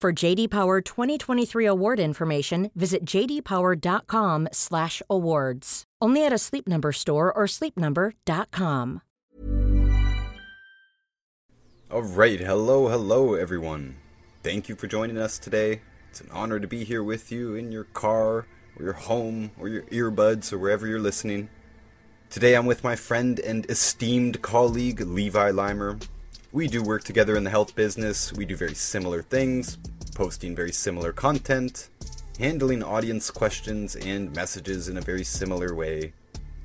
For JD Power 2023 award information, visit jdpower.com/awards. Only at a Sleep Number store or sleepnumber.com. All right, hello everyone. Thank you for joining us today. It's an honor to be here with you in your car, or your home, or your earbuds, or wherever you're listening. Today I'm with my friend and esteemed colleague, Levi Lymer. We do work together in the health business. We do very similar things, posting very similar content, handling audience questions and messages in a very similar way.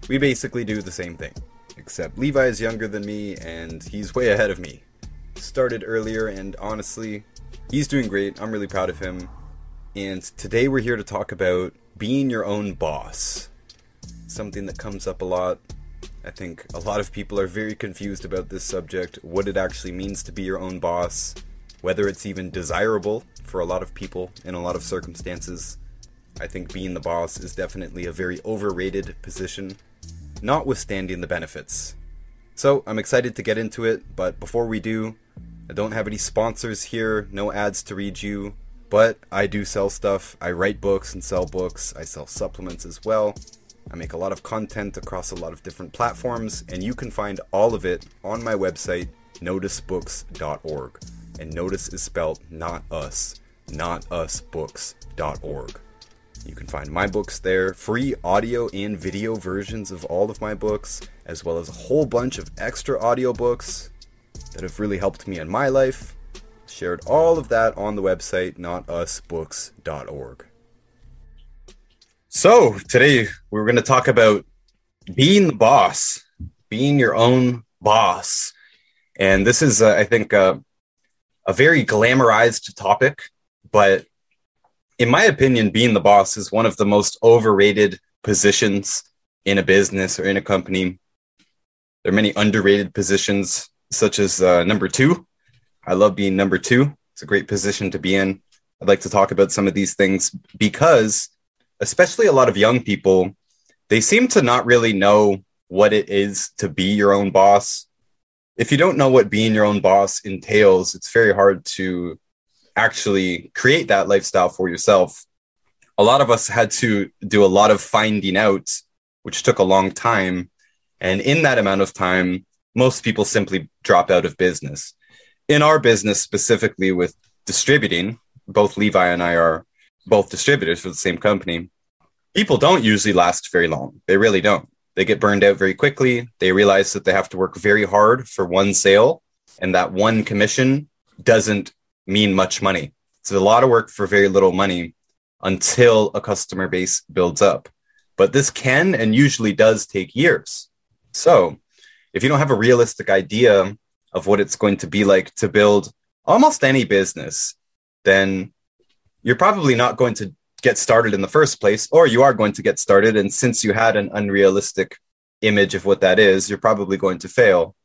We basically do the same thing, except Levi is younger than me and he's way ahead of me. Started earlier, and honestly, he's doing great. I'm really proud of him. And today we're here to talk about being your own boss. Something that comes up a lot. I think a lot of people are very confused about this subject, what it actually means to be your own boss, whether it's even desirable for a lot of people in a lot of circumstances. I think being the boss is definitely a very overrated position, notwithstanding the benefits. So I'm excited to get into it, but before we do, I don't have any sponsors here, no ads to read you, but I do sell stuff. I write books and sell books. I sell supplements as well. I make a lot of content across a lot of different platforms, and you can find all of it on my website, NotusBooks.org. And Notus is spelled not us, NotusBooks.org. You can find my books there, free audio and video versions of all of my books, as well as a whole bunch of extra audiobooks that have really helped me in my life. Shared all of that on the website, NotusBooks.org. So today we're going to talk about being the boss, being your own boss. And this is, I think, a very glamorized topic. But in my opinion, being the boss is one of the most overrated positions in a business or in a company. There are many underrated positions, such as number two. I love being number two. It's a great position to be in. I'd like to talk about some of these things because especially a lot of young people, they seem to not really know what it is to be your own boss. If you don't know what being your own boss entails, it's very hard to actually create that lifestyle for yourself. A lot of us had to do a lot of finding out, which took a long time. And in that amount of time, most people simply drop out of business. In our business, specifically with distributing, both Levi and I are both distributors for the same company. People don't usually last very long. They really don't. They get burned out very quickly. They realize that they have to work very hard for one sale, and that one commission doesn't mean much money. It's a lot of work for very little money until a customer base builds up. But this can and usually does take years. So if you don't have a realistic idea of what it's going to be like to build almost any business, then you're probably not going to get started in the first place, or you are going to get started. And since you had an unrealistic image of what that is, you're probably going to fail.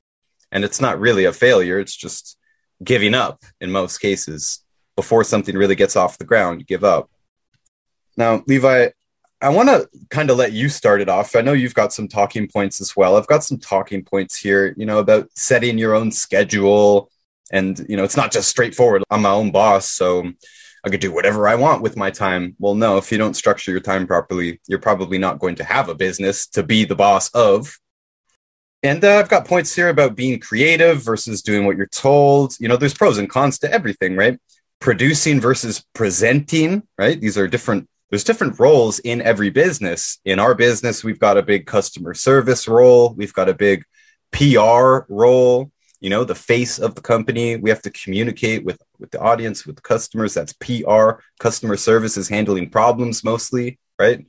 And it's not really a failure. It's just giving up in most cases. before something really gets off the ground, you give up. Now, Levi, I want to kind of let you start it off. I know you've got some talking points as well. I've got some talking points here, you know, about setting your own schedule. And, you know, it's not just straightforward. I'm my own boss, so I could do whatever I want with my time. Well, no, if you don't structure your time properly, you're probably not going to have a business to be the boss of. And I've got points here about being creative versus doing what you're told. You know, there's pros and cons to everything, right? Producing versus presenting, right? These are different. There's different roles in every business. In our business, we've got a big customer service role. We've got a big PR role. You know, the face of the company, we have to communicate with the audience, with the customers. That's PR. Customer service is handling problems mostly, right?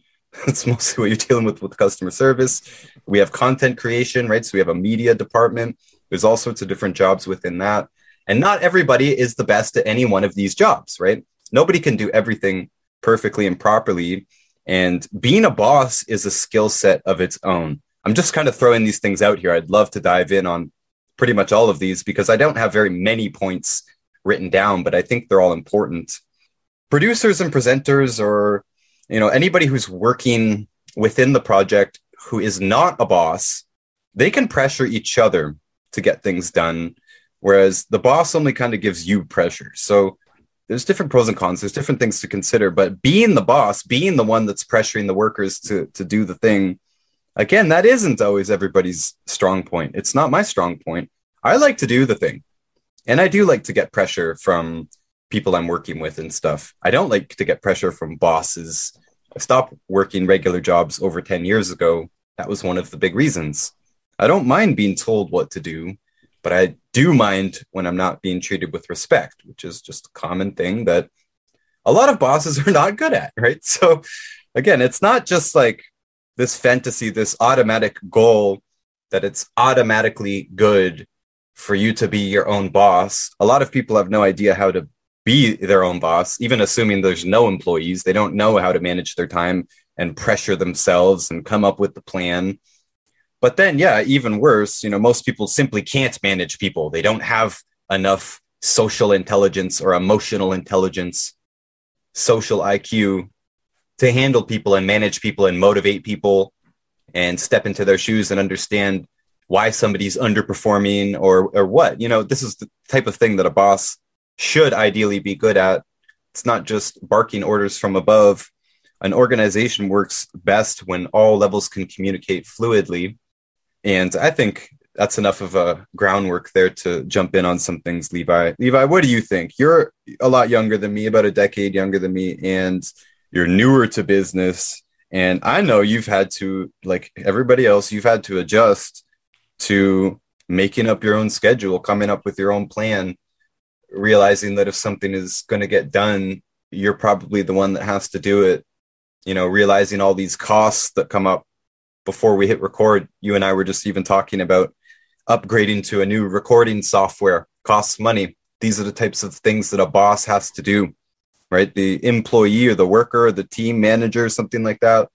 That's mostly what you're dealing with customer service. We have content creation, right? So we have a media department. There's all sorts of different jobs within that. And not everybody is the best at any one of these jobs, right? Nobody can do everything perfectly and properly. And being a boss is a skill set of its own. I'm just kind of throwing these things out here. I'd love to dive in on pretty much all of these because I don't have very many points written down, but I think they're all important. Producers and presenters, or, you know, anybody who's working within the project who is not a boss, they can pressure each other to get things done, whereas the boss only kind of gives you pressure. So there's different pros and cons, there's different things to consider, but being the boss, being the one that's pressuring the workers to do the thing, again, that isn't always everybody's strong point. It's not my strong point. I like to do the thing. And I do like to get pressure from people I'm working with and stuff. I don't like to get pressure from bosses. I stopped working regular jobs over 10 years ago. That was one of the big reasons. I don't mind being told what to do, but I do mind when I'm not being treated with respect, which is just a common thing that a lot of bosses are not good at, right? So again, it's not just like this fantasy, this automatic goal that it's automatically good for you to be your own boss. A lot of people have no idea how to be their own boss, even assuming there's no employees. They don't know how to manage their time and pressure themselves and come up with the plan. But then, yeah, even worse, you know, most people simply can't manage people. They don't have enough social intelligence or emotional intelligence, social IQ, to handle people and manage people and motivate people and step into their shoes and understand why somebody's underperforming or what. You know, this is the type of thing that a boss should ideally be good at. It's not just barking orders from above. An organization works best when all levels can communicate fluidly. And I think that's enough of a groundwork there to jump in on some things, Levi. Levi, what do you think? You're a lot younger than me, about a decade younger than me, and you're newer to business, and I know you've had to, like everybody else, you've had to adjust to making up your own schedule, coming up with your own plan, realizing that if something is going to get done, you're probably the one that has to do it. You know, realizing all these costs that come up. Before we hit record, you and I were just even talking about upgrading to a new recording software costs money. These are the types of things that a boss has to do. Right? The employee or the worker or the team manager or something like that.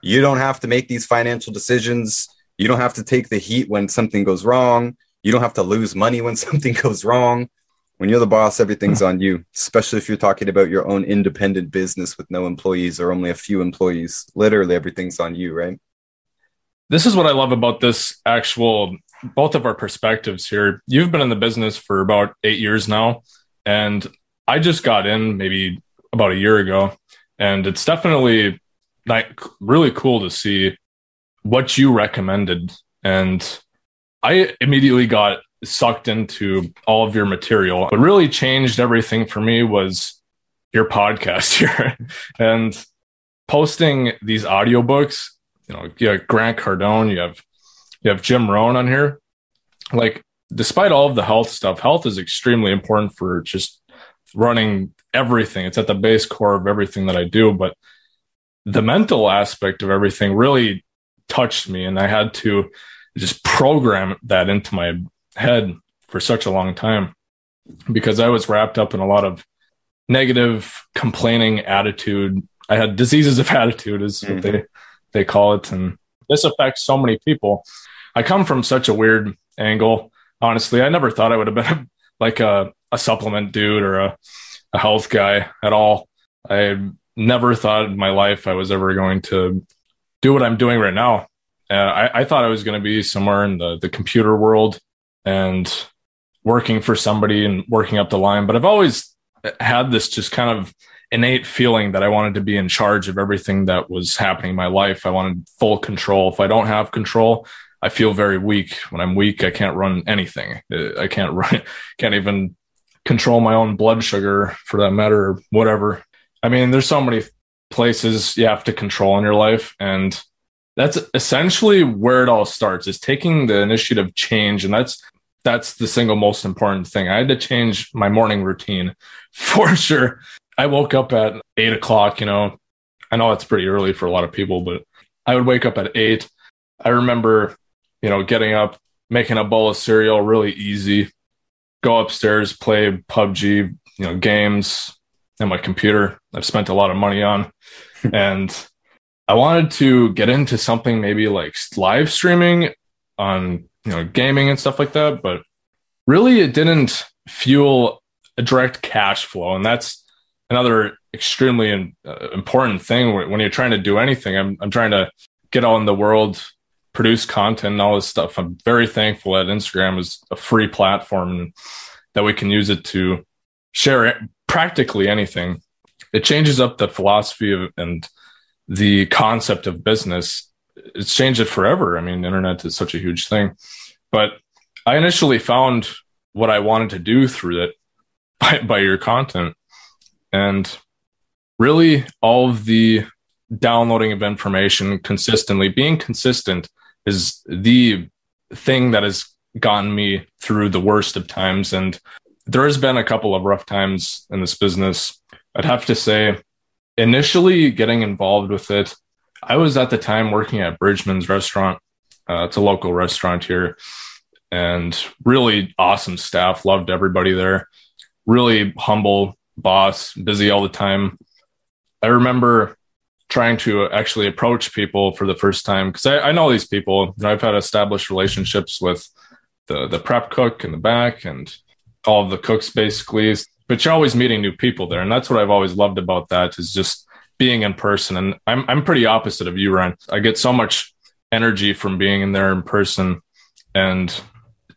You don't have to make these financial decisions. You don't have to take the heat when something goes wrong. You don't have to lose money when something goes wrong. When you're the boss, everything's on you, especially if you're talking about your own independent business with no employees or only a few employees. Literally everything's on you, right? This is what I love about this actual, both of our perspectives here. You've been in the business for about 8 years now, and I just got in maybe about a year ago, and it's definitely like really cool to see what you recommended. And I immediately got sucked into all of your material. What really changed everything for me was your podcast here and posting these audiobooks. You know, you have Grant Cardone, you have Jim Rohn on here. Like, despite all of the health stuff, health is extremely important for just running everything. It's at the base core of everything that I do, but the mental aspect of everything really touched me, and I had to just program that into my head for such a long time because I was wrapped up in a lot of negative, complaining attitude. I had diseases of attitude is what they call it, and this affects so many people. I come from such a weird angle. Honestly, I never thought I would have been like a supplement dude or a a health guy at all. I never thought in my life I was ever going to do what I'm doing right now. I thought I was going to be somewhere in the computer world and working for somebody and working up the line. But I've always had this just kind of innate feeling that I wanted to be in charge of everything that was happening in my life. I wanted full control. If I don't have control, I feel very weak. When I'm weak, I can't run anything. Can't even control my own blood sugar for that matter, or whatever. I mean, there's so many places you have to control in your life. And that's essentially where it all starts, is taking the initiative change. And that's the single most important thing. I had to change my morning routine for sure. I woke up at 8 o'clock, I know that's pretty early for a lot of people, but I would wake up at 8. I remember, getting up, making a bowl of cereal, really easy, go upstairs, play PUBG, games and my computer I've spent a lot of money on. And I wanted to get into something maybe like live streaming on, gaming and stuff like that. But really it didn't fuel a direct cash flow. And that's another extremely important thing when you're trying to do anything. I'm trying to get out in the world, produce content and all this stuff. I'm very thankful that Instagram is a free platform and that we can use it to share it, practically anything. It changes up the philosophy and the concept of business. It's changed it forever. I mean, the internet is such a huge thing. But I initially found what I wanted to do through it by your content. And really all of the downloading of information consistently, being consistent is the thing that has gotten me through the worst of times. And there has been a couple of rough times in this business. I'd have to say initially getting involved with it, I was at the time working at Bridgman's restaurant. It's a local restaurant here and really awesome staff. Loved everybody there. Really humble boss, busy all the time. I remember trying to actually approach people for the first time because I know these people. I've had established relationships with the prep cook in the back and all of the cooks basically, but you're always meeting new people there. And that's what I've always loved about that, is just being in person. And I'm pretty opposite of you, Ryan. I get so much energy from being in there in person and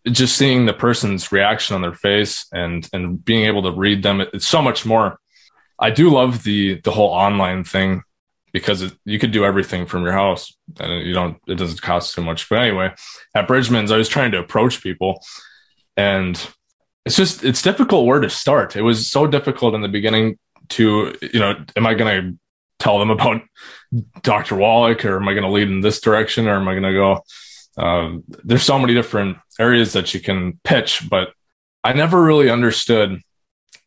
just seeing the person's reaction on their face and being able to read them. It's so much more. I do love the whole online thing because you could do everything from your house and it doesn't cost too much. But anyway, at Bridgman's, I was trying to approach people and it's difficult where to start. It was so difficult in the beginning to, am I going to tell them about Dr. Wallach, or am I going to lead in this direction, or am I going to go? There's so many different areas that you can pitch, but I never really understood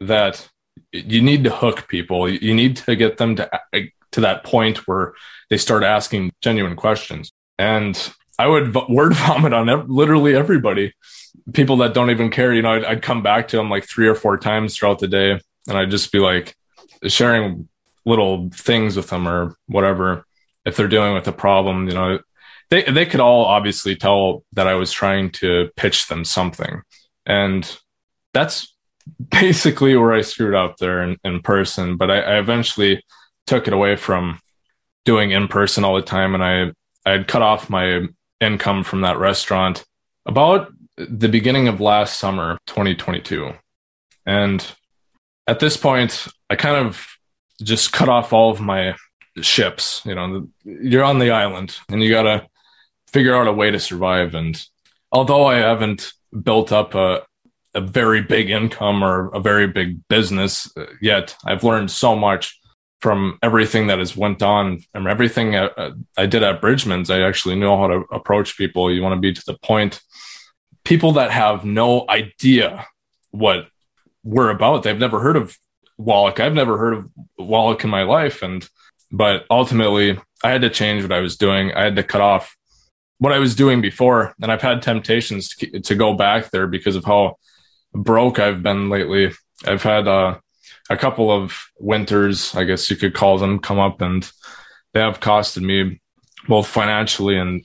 that you need to hook people. You need to get them to that point where they start asking genuine questions. And I would word vomit on literally everybody. People that don't even care, I'd come back to them like 3 or 4 times throughout the day. And I'd just be like sharing little things with them or whatever. If they're dealing with a problem, they could all obviously tell that I was trying to pitch them something. And that's basically where I screwed up there in person. But I eventually took it away from doing in person all the time. And I had cut off my income from that restaurant about the beginning of last summer, 2022. And at this point, I kind of just cut off all of my ships. You're on the island and you got to figure out a way to survive. And although I haven't built up a very big income or a very big business yet, I've learned so much from everything that has went on and everything I did at Bridgman's. I actually know how to approach people. You want to be to the point. People that have no idea what we're about. They've never heard of Wallach. I've never heard of Wallach in my life. But ultimately, I had to change what I was doing. I had to cut off what I was doing before. And I've had temptations to go back there because of how broke I've been lately. I've had a couple of winters, I guess you could call them, come up. And they have costed me both financially and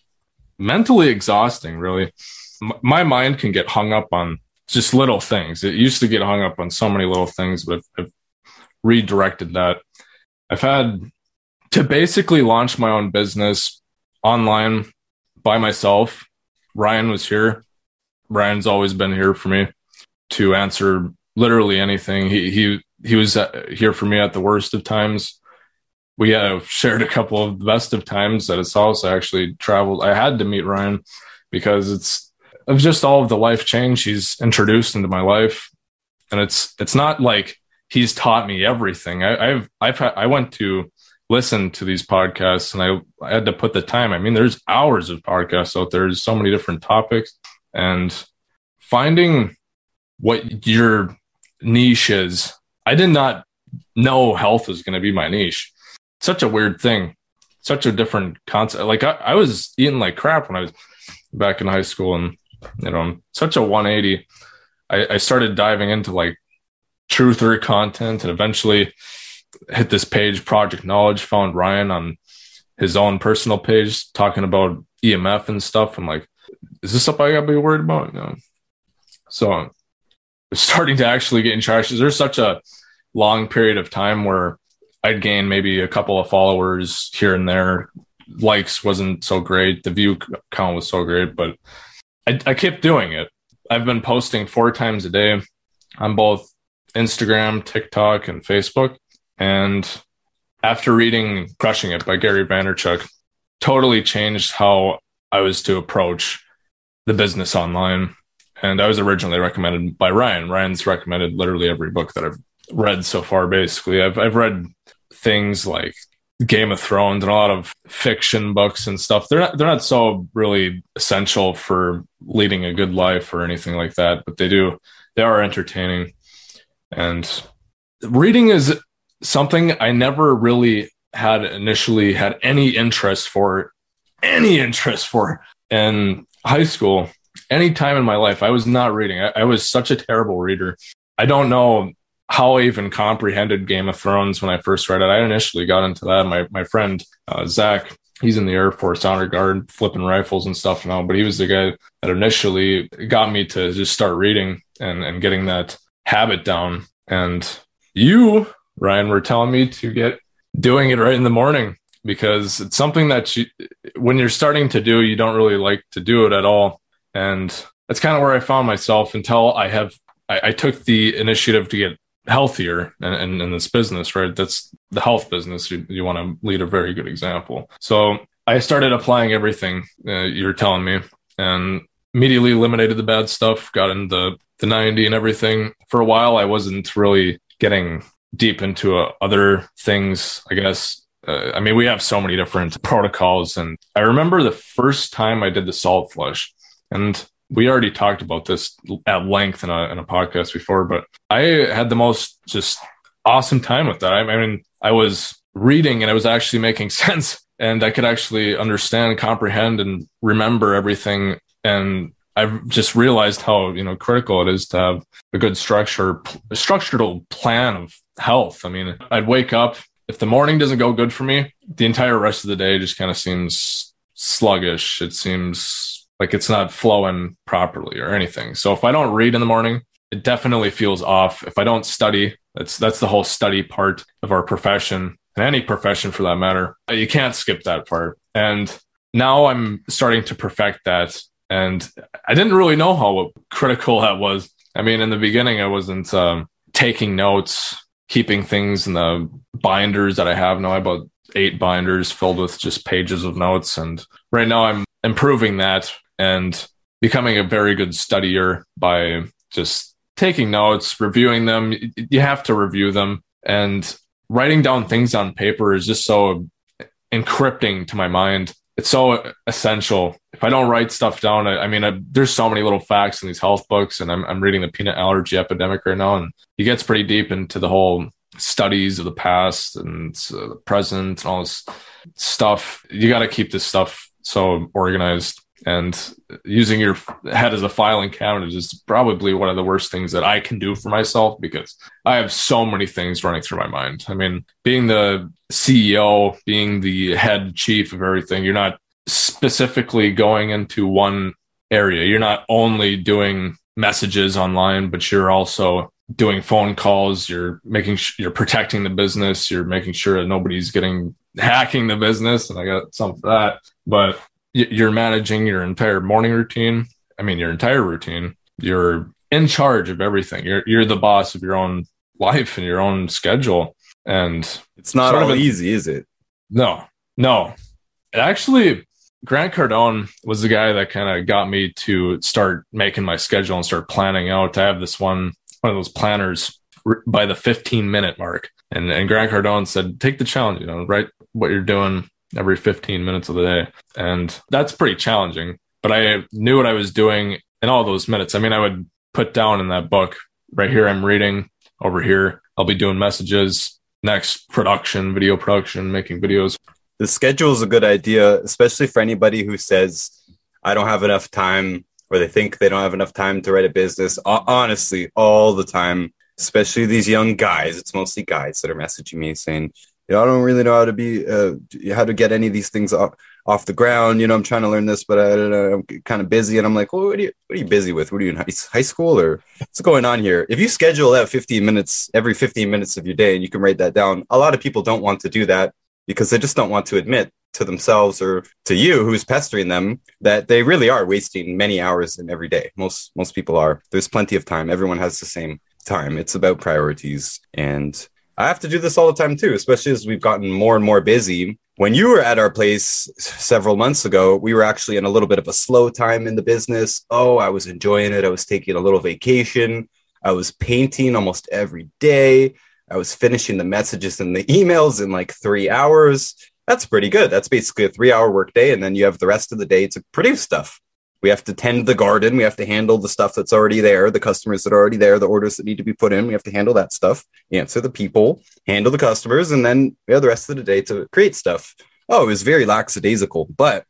mentally, exhausting, really. My mind can get hung up on just little things. It used to get hung up on so many little things, but I've redirected that. I've had to basically launch my own business online by myself. Ryan was here. Ryan's always been here for me to answer literally anything. He was here for me at the worst of times. We shared a couple of the best of times at his house. I actually traveled. I had to meet Ryan because it's of just all of the life change he's introduced into my life. And it's not like he's taught me everything. I went to listen to these podcasts and I had to put the time. I mean, there's hours of podcasts out there. There's so many different topics, and finding what your niche is. I did not know health was going to be my niche. Such a weird thing, such a different concept. Like I was eating like crap when I was back in high school, and you know, such a 180. I started diving into like truther content, and eventually hit this page, Project Knowledge. Found Ryan on his own personal page talking about EMF and stuff. I'm like, is this stuff I gotta be worried about? No. So I'm starting to actually get in traction. There's such a long period of time where I'd gain maybe a couple of followers here and there. Likes wasn't so great. The view count was so great, but I kept doing it. I've been posting 4 times a day on both Instagram, TikTok, and Facebook. And after reading Crushing It by Gary Vaynerchuk, totally changed how I was to approach the business online. And I was originally recommended by Ryan. Ryan's recommended literally every book that I've read so far, basically. I've read things like Game of Thrones and a lot of fiction books and stuff. They're not so really essential for leading a good life or anything like that, but they are entertaining. And reading is something I never really had any interest for in high school. Any time in my life, I was not reading. I was such a terrible reader. I don't know how I even comprehended Game of Thrones when I first read it. I initially got into that. My friend, Zach, he's in the Air Force Honor Guard, flipping rifles and stuff now, but he was the guy that initially got me to just start reading and getting that habit down. And you, Ryan, were telling me to get doing it right in the morning, because it's something that when you're starting to do, you don't really like to do it at all. And that's kind of where I found myself until I took the initiative to get healthier and in this business, right? That's the health business. You want to lead a very good example. So I started applying everything you're telling me and immediately eliminated the bad stuff, got into the 90 and everything. For a while, I wasn't really getting deep into other things, I guess. I mean, we have so many different protocols. And I remember the first time I did the salt flush, and we already talked about this at length in a podcast before, but I had the most just awesome time with that. I mean, I was reading and it was actually making sense, and I could actually understand, comprehend, and remember everything. And I've just realized how, you know, critical it is to have a good structured plan of health. I mean, I'd wake up. If the morning doesn't go good for me, the entire rest of the day just kind of seems sluggish. It seems like it's not flowing properly or anything. So if I don't read in the morning, it definitely feels off. If I don't study, that's the whole study part of our profession, and any profession for that matter. You can't skip that part. And now I'm starting to perfect that. And I didn't really know how critical that was. I mean, in the beginning, I wasn't taking notes, keeping things in the binders that I have now. I have about 8 binders filled with just pages of notes. And right now I'm improving that and becoming a very good studier by just taking notes, reviewing them. You have to review them, and writing down things on paper is just so encrypting to my mind. It's so essential. If I don't write stuff down, there's so many little facts in these health books, and I'm reading the peanut allergy epidemic right now, and it gets pretty deep into the whole studies of the past and the present and all this stuff. You got to keep this stuff so organized, and using your head as a filing cabinet is probably one of the worst things that I can do for myself, because I have so many things running through my mind. I mean, being the CEO, being the head chief of everything, you're not specifically going into one area. You're not only doing messages online, but you're also doing phone calls, you're making you're protecting the business, you're making sure that nobody's hacking the business. And I got something for that, but you're managing your entire morning routine. I mean, your entire routine, you're in charge of everything. You're the boss of your own life and your own schedule. And it's not all easy, is it? No. Actually, Grant Cardone was the guy that kind of got me to start making my schedule and start planning out. I have this one of those planners by the 15-minute mark. And Grant Cardone said, take the challenge, write what you're doing every 15 minutes of the day. And that's pretty challenging. But I knew what I was doing in all those minutes. I mean, I would put down in that book, right here I'm reading, over here I'll be doing messages, next video production, making videos. The schedule is a good idea, especially for anybody who says, I don't have enough time, or they think they don't have enough time to write a business. Honestly, all the time, especially these young guys, it's mostly guys that are messaging me saying, I don't really know how to get any of these things off the ground. I'm trying to learn this, but I don't know, I'm kind of busy. And I'm like, well, what are you busy with? What are you in high school, or what's going on here? If you schedule that 15 minutes, every 15 minutes of your day, and you can write that down, a lot of people don't want to do that because they just don't want to admit to themselves or to you who's pestering them that they really are wasting many hours in every day. Most people are. There's plenty of time. Everyone has the same time. It's about priorities. And I have to do this all the time too, especially as we've gotten more and more busy. When you were at our place several months ago, we were actually in a little bit of a slow time in the business. Oh, I was enjoying it. I was taking a little vacation. I was painting almost every day. I was finishing the messages and the emails in like 3 hours. That's pretty good. That's basically a 3-hour workday. And then you have the rest of the day to produce stuff. We have to tend the garden. We have to handle the stuff that's already there, the customers that are already there, the orders that need to be put in. We have to handle that stuff, answer the people, handle the customers, and then we have the rest of the day to create stuff. Oh, it was very lackadaisical, but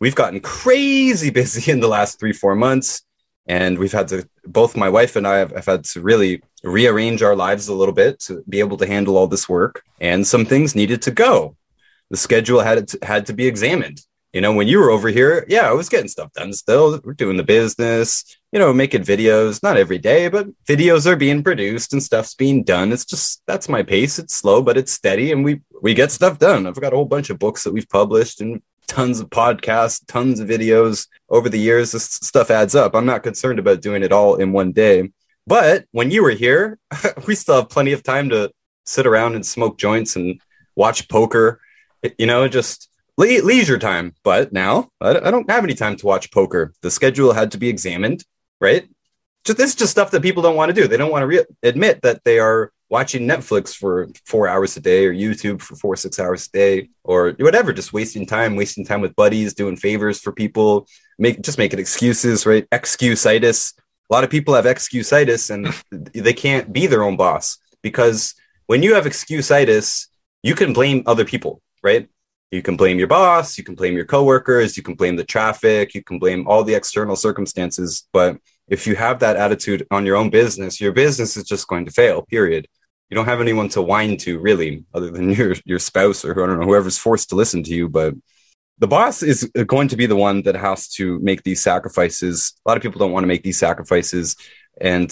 we've gotten crazy busy in the last 3-4 months. And we've had to, both my wife and I have had to really rearrange our lives a little bit to be able to handle all this work. And some things needed to go. The schedule had to be examined. When you were over here, I was getting stuff done still. We're doing the business, making videos, not every day, but videos are being produced and stuff's being done. It's just, that's my pace. It's slow, but it's steady. And we get stuff done. I've got a whole bunch of books that we've published and tons of podcasts, tons of videos over the years. This stuff adds up. I'm not concerned about doing it all in one day. But when you were here, we still have plenty of time to sit around and smoke joints and watch poker, just leisure time. But now I don't have any time to watch poker. The schedule had to be examined, right? This is just stuff that people don't want to do. They don't want to admit that they are watching Netflix for 4 hours a day, or YouTube for 4 or 6 hours a day, or whatever, just wasting time with buddies, doing favors for people, making excuses, right? Excusitis. A lot of people have excusitis and they can't be their own boss, because when you have excusitis, you can blame other people, right? You can blame your boss, you can blame your coworkers, you can blame the traffic, you can blame all the external circumstances. But if you have that attitude on your own business, your business is just going to fail, period. You don't have anyone to whine to, really, other than your spouse or whoever's forced to listen to you. But the boss is going to be the one that has to make these sacrifices. A lot of people don't want to make these sacrifices. And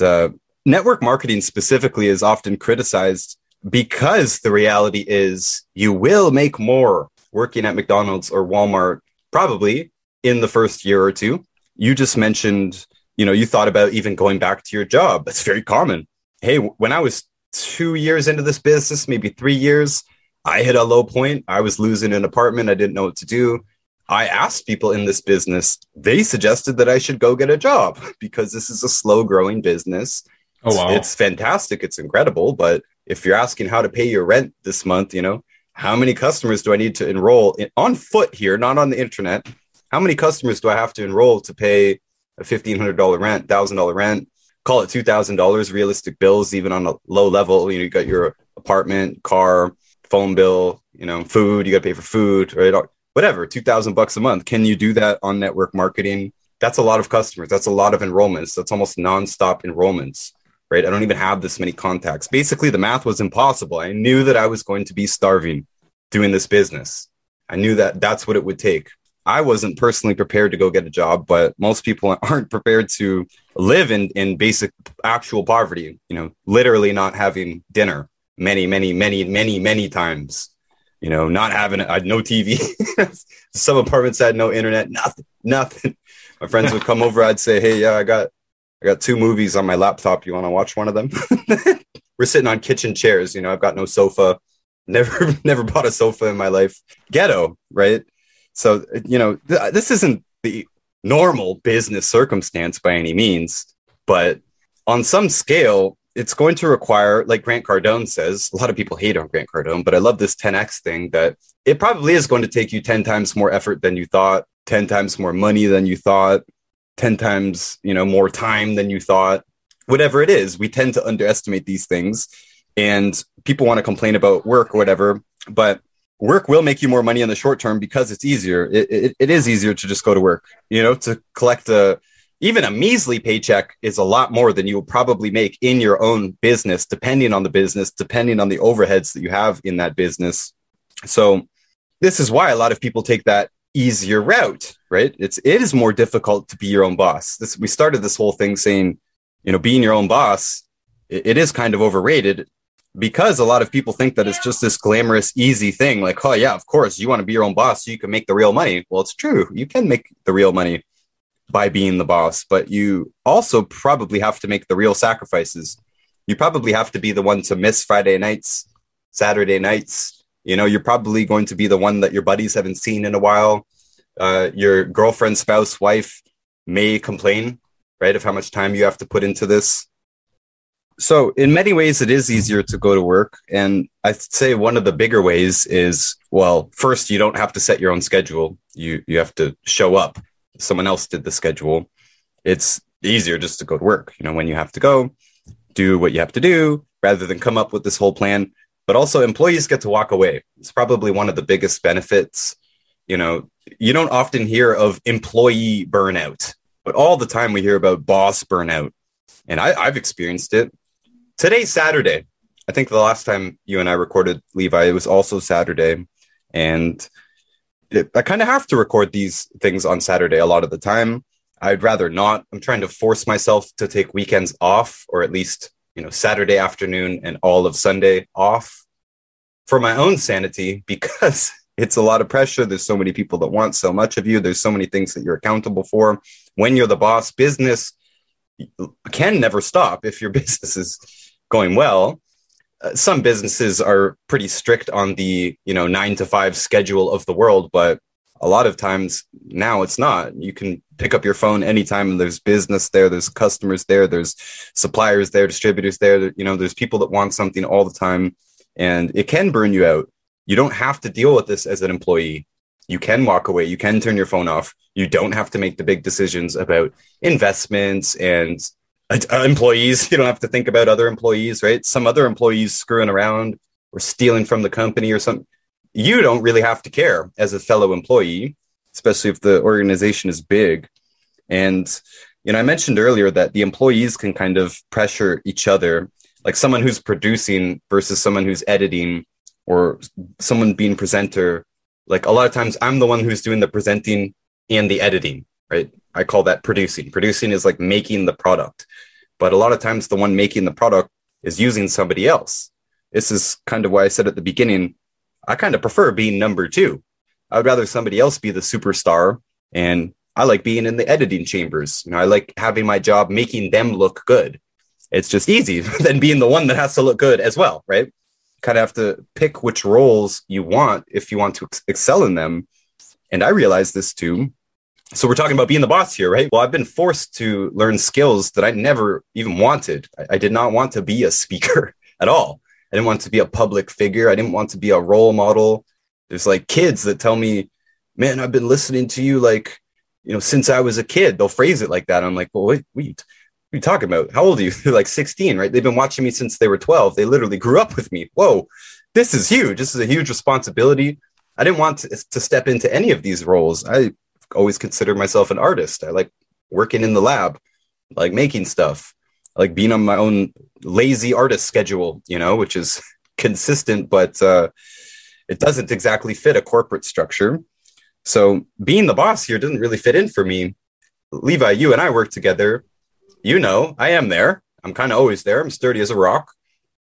network marketing specifically is often criticized, because the reality is you will make more working at McDonald's or Walmart, probably in the first year or two. You just mentioned, you thought about even going back to your job. That's very common. Hey, when I was 2 years into this business, maybe 3 years, I hit a low point. I was losing an apartment. I didn't know what to do. I asked people in this business. They suggested that I should go get a job because this is a slow growing business. Oh, wow. It's fantastic. It's incredible. But if you're asking how to pay your rent this month, how many customers do I need to enroll on foot here, not on the internet? How many customers do I have to enroll to pay a $1,500 rent, $1,000 rent, call it $2,000 realistic bills, even on a low level? You got your apartment, car, phone bill, food, you got to pay for food, right? Whatever, $2,000 a month. Can you do that on network marketing? That's a lot of customers. That's a lot of enrollments. That's almost nonstop enrollments. Right? I don't even have this many contacts. Basically, the math was impossible. I knew that I was going to be starving doing this business. I knew that that's what it would take. I wasn't personally prepared to go get a job, but most people aren't prepared to live in basic actual poverty, you know, literally not having dinner many times, you know, not having no TV. Some apartments had no internet, nothing. My friends would come over. I'd say, hey, yeah, I got two movies on my laptop. You want to watch one of them? We're sitting on kitchen chairs. You know, I've got no sofa. Never bought a sofa in my life. Ghetto, right? So, you know, this isn't the normal business circumstance by any means, but on some scale, it's going to require, like Grant Cardone says, a lot of people hate on Grant Cardone, but I love this 10X thing, that it probably is going to take you 10 times more effort than you thought, 10 times more money than you thought, 10 times, you know, more time than you thought, whatever it is. We tend to underestimate these things, and people want to complain about work or whatever, but work will make you more money in the short term because it's easier. It is easier to just go to work, you know, to collect even a measly paycheck is a lot more than you will probably make in your own business, depending on the business, depending on the overheads that you have in that business. So this is why a lot of people take that easier route, right? It is more difficult to be your own boss. We started this whole thing saying, you know, being your own boss, it is kind of overrated, because a lot of people think that it's just this glamorous, easy thing. Like, oh yeah, of course, you want to be your own boss so you can make the real money. Well, it's true. You can make the real money by being the boss, but you also probably have to make the real sacrifices. You probably have to be the one to miss Friday nights, Saturday nights. You know, you're probably going to be the one that your buddies haven't seen in a while. Your girlfriend, spouse, wife may complain, right, of how much time you have to put into this. So in many ways, it is easier to go to work. And I'd say one of the bigger ways is, well, first, you don't have to set your own schedule. You have to show up. Someone else did the schedule. It's easier just to go to work, you know, when you have to go, do what you have to do, rather than come up with this whole plan. But also employees get to walk away. It's probably one of the biggest benefits. You know, you don't often hear of employee burnout, but all the time we hear about boss burnout. And I've experienced it. Today's Saturday. I think the last time you and I recorded, Levi, it was also Saturday. And I kind of have to record these things on Saturday a lot of the time. I'd rather not. I'm trying to force myself to take weekends off, or at least, you know, Saturday afternoon and all of Sunday off, for my own sanity, because it's a lot of pressure. There's so many people that want so much of you. There's so many things that you're accountable for. When you're the boss, business can never stop if your business is going well. Some businesses are pretty strict on the, you know, 9 to 5 schedule of the world, but a lot of times now it's not. You can pick up your phone anytime, and there's business there, there's customers there, there's suppliers there, distributors there, you know, there's people that want something all the time, and it can burn you out. You don't have to deal with this as an employee. You can walk away. You can turn your phone off. You don't have to make the big decisions about investments and employees. You don't have to think about other employees, right? Some other employees screwing around or stealing from the company or something. You don't really have to care as a fellow employee, especially if the organization is big. And, you know, I mentioned earlier that the employees can kind of pressure each other, like someone who's producing versus someone who's editing or someone being presenter. Like a lot of times I'm the one who's doing the presenting and the editing, right? I call that producing. Producing is like making the product. But a lot of times the one making the product is using somebody else. This is kind of why I said at the beginning, I kind of prefer being number two. I would rather somebody else be the superstar. And I like being in the editing chambers. You know, I like having my job making them look good. It's just easier than being the one that has to look good as well, right? Kind of have to pick which roles you want if you want to excel in them. And I realized this too. So we're talking about being the boss here, right? Well, I've been forced to learn skills that I never even wanted. I did not want to be a speaker at all. I didn't want to be a public figure. I didn't want to be a role model. There's like kids that tell me, man, I've been listening to you, like, you know, since I was a kid. They'll phrase it like that. I'm like, well, wait. What are you talking about? How old are you? They're like 16, right? They've been watching me since they were 12. They literally grew up with me. Whoa, this is huge. This is a huge responsibility. I didn't want to step into any of these roles. I always considered myself an artist. I like working in the lab, I like making stuff, I like being on my own lazy artist schedule, you know, which is consistent, but it doesn't exactly fit a corporate structure. So being the boss here didn't really fit in for me. Levi, you and I work together. You know, I am there. I'm kind of always there. I'm sturdy as a rock.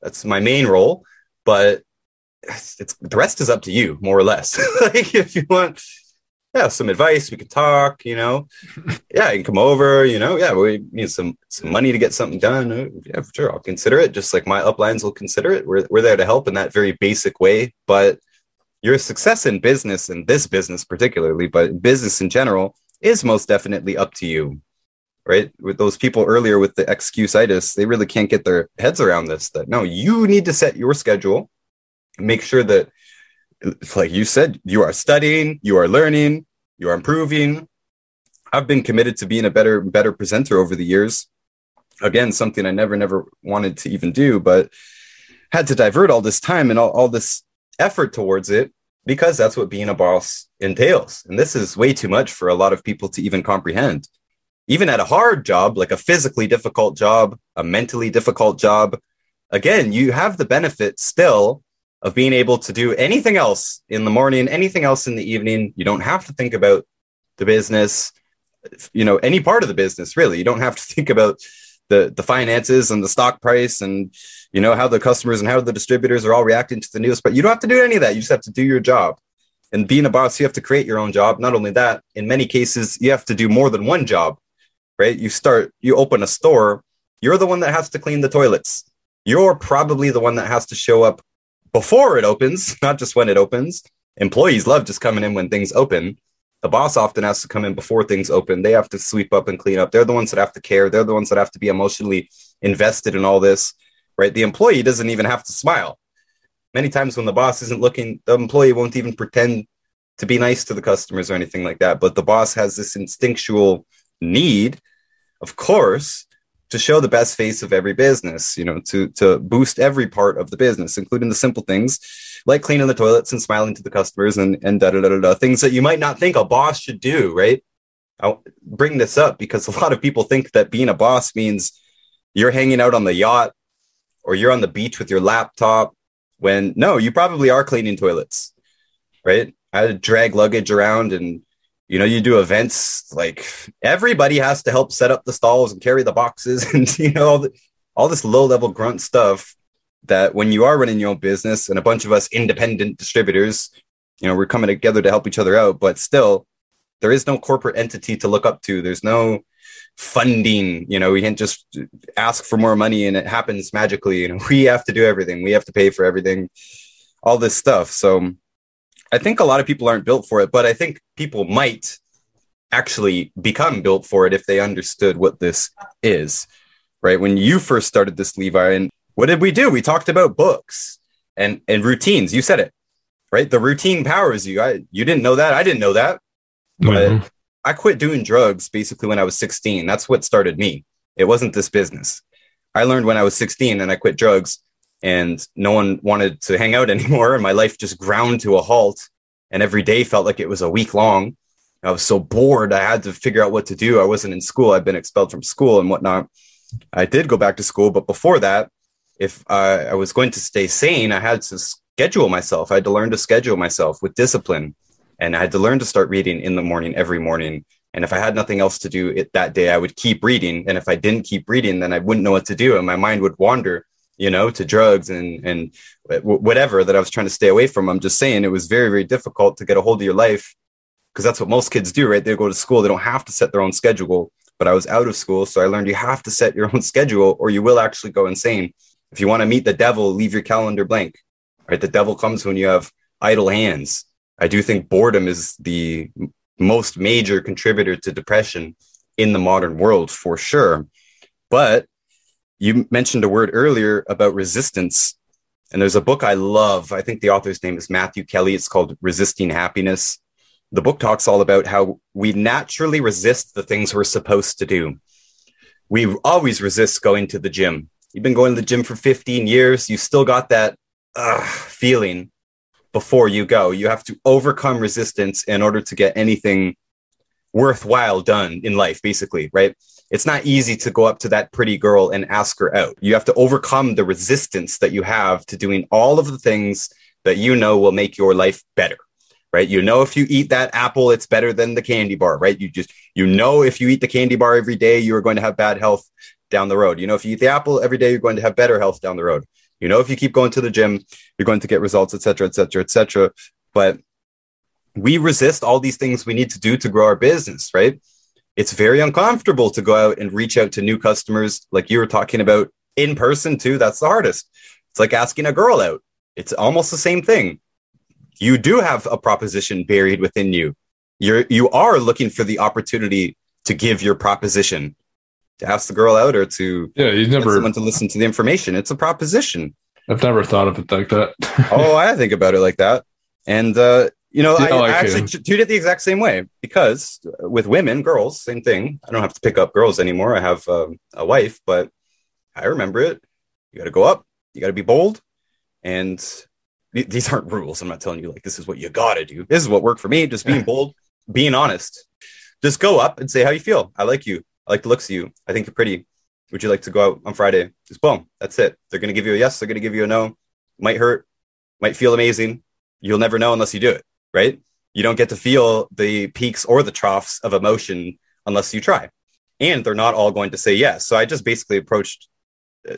That's my main role. But the rest is up to you, more or less. Like, if you want some advice, we can talk, you know. Yeah, you can come over, you know. Yeah, we need some money to get something done. Yeah, sure, I'll consider it. Just like my uplines will consider it. We're there to help in that very basic way. But your success in business, in this business particularly, but business in general, is most definitely up to you, right? With those people earlier with the excusitis, they really can't get their heads around this, that no, you need to set your schedule, make sure that, like you said, you are studying, you are learning, you are improving. I've been committed to being a better presenter over the years. Again, something I never wanted to even do, but had to divert all this time and all this effort towards it, because that's what being a boss entails. And this is way too much for a lot of people to even comprehend. Even at a hard job, like a physically difficult job, a mentally difficult job, again, you have the benefit still of being able to do anything else in the morning, anything else in the evening. You don't have to think about the business, you know, any part of the business, really. You don't have to think about the finances and the stock price and, you know, how the customers and how the distributors are all reacting to the news. But you don't have to do any of that. You just have to do your job. And being a boss, you have to create your own job. Not only that, in many cases, you have to do more than one job, right? You open a store. You're the one that has to clean the toilets. You're probably the one that has to show up before it opens, not just when it opens. Employees love just coming in when things open. The boss often has to come in before things open. They have to sweep up and clean up. They're the ones that have to care. They're the ones that have to be emotionally invested in all this, right? The employee doesn't even have to smile. Many times when the boss isn't looking, the employee won't even pretend to be nice to the customers or anything like that. But the boss has this instinctual need, of course, to show the best face of every business, you know, to boost every part of the business, including the simple things like cleaning the toilets and smiling to the customers and things that you might not think a boss should do, right? I'll bring this up because a lot of people think that being a boss means you're hanging out on the yacht or you're on the beach with your laptop, when no, you probably are cleaning toilets, right? I drag luggage around and, you know, you do events, like everybody has to help set up the stalls and carry the boxes and, you know, all this low level grunt stuff that when you are running your own business, and a bunch of us independent distributors, you know, we're coming together to help each other out. But still, there is no corporate entity to look up to. There's no funding. You know, we can't just ask for more money and it happens magically. You know, we have to do everything. We have to pay for everything, all this stuff. So I think a lot of people aren't built for it, but I think people might actually become built for it if they understood what this is, right? When you first started this, Levi, and what did we do? We talked about books and routines. You said it, right? The routine powers you. You didn't know that. I didn't know that. Mm-hmm. But I quit doing drugs basically when I was 16. That's what started me. It wasn't this business. I learned when I was 16 and I quit drugs. And no one wanted to hang out anymore. And my life just ground to a halt. And every day felt like it was a week long. I was so bored. I had to figure out what to do. I wasn't in school. I'd been expelled from school and whatnot. I did go back to school. But before that, if I was going to stay sane, I had to schedule myself. I had to learn to schedule myself with discipline. And I had to learn to start reading in the morning, every morning. And if I had nothing else to do that day, I would keep reading. And if I didn't keep reading, then I wouldn't know what to do. And my mind would wander, you know, to drugs and whatever that I was trying to stay away from. I'm just saying it was very, very difficult to get a hold of your life, because that's what most kids do, right? They go to school. They don't have to set their own schedule, but I was out of school. So I learned you have to set your own schedule or you will actually go insane. If you want to meet the devil, leave your calendar blank, right? The devil comes when you have idle hands. I do think boredom is the most major contributor to depression in the modern world for sure. But you mentioned a word earlier about resistance, and there's a book I love. I think the author's name is Matthew Kelly. It's called Resisting Happiness. The book talks all about how we naturally resist the things we're supposed to do. We always resist going to the gym. You've been going to the gym for 15 years. You still got that feeling before you go. You have to overcome resistance in order to get anything worthwhile done in life, basically, right? It's not easy to go up to that pretty girl and ask her out. You have to overcome the resistance that you have to doing all of the things that you know will make your life better, right? You know, if you eat that apple, it's better than the candy bar, right? You know, if you eat the candy bar every day, you are going to have bad health down the road. You know, if you eat the apple every day, you're going to have better health down the road. You know, if you keep going to the gym, you're going to get results, et cetera, et cetera, et cetera. But we resist all these things we need to do to grow our business, right? It's very uncomfortable to go out and reach out to new customers like you were talking about in person too. That's the hardest. It's like asking a girl out. It's almost the same thing. You do have a proposition buried within you. You are looking for the opportunity to give your proposition, to ask the girl out or to get someone to listen to the information. It's a proposition. I've never thought of it like that. Oh, I think about it like that. And, I actually do it the exact same way, because with women, girls, same thing. I don't have to pick up girls anymore. I have a wife, but I remember it. You got to go up. You got to be bold. And these aren't rules. I'm not telling you like, this is what you got to do. This is what worked for me. Just being bold, being honest. Just go up and say how you feel. I like you. I like the looks of you. I think you're pretty. Would you like to go out on Friday? Just boom. That's it. They're going to give you a yes. They're going to give you a no. Might hurt. Might feel amazing. You'll never know unless you do it, right? You don't get to feel the peaks or the troughs of emotion unless you try. And they're not all going to say yes. So I just basically approached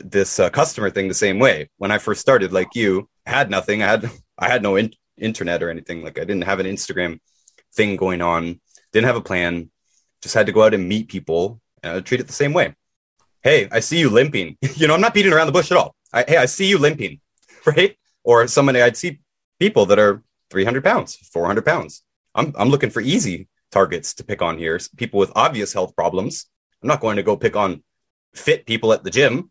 this customer thing the same way. When I first started, like you, I had nothing. I had no internet or anything. Like I didn't have an Instagram thing going on. Didn't have a plan. Just had to go out and meet people. And treat it the same way. Hey, I see you limping. I'm not beating around the bush at all. Hey, I see you limping, right? Or somebody, I'd see people that are 300 pounds, 400 pounds. I'm looking for easy targets to pick on here. People with obvious health problems. I'm not going to go pick on fit people at the gym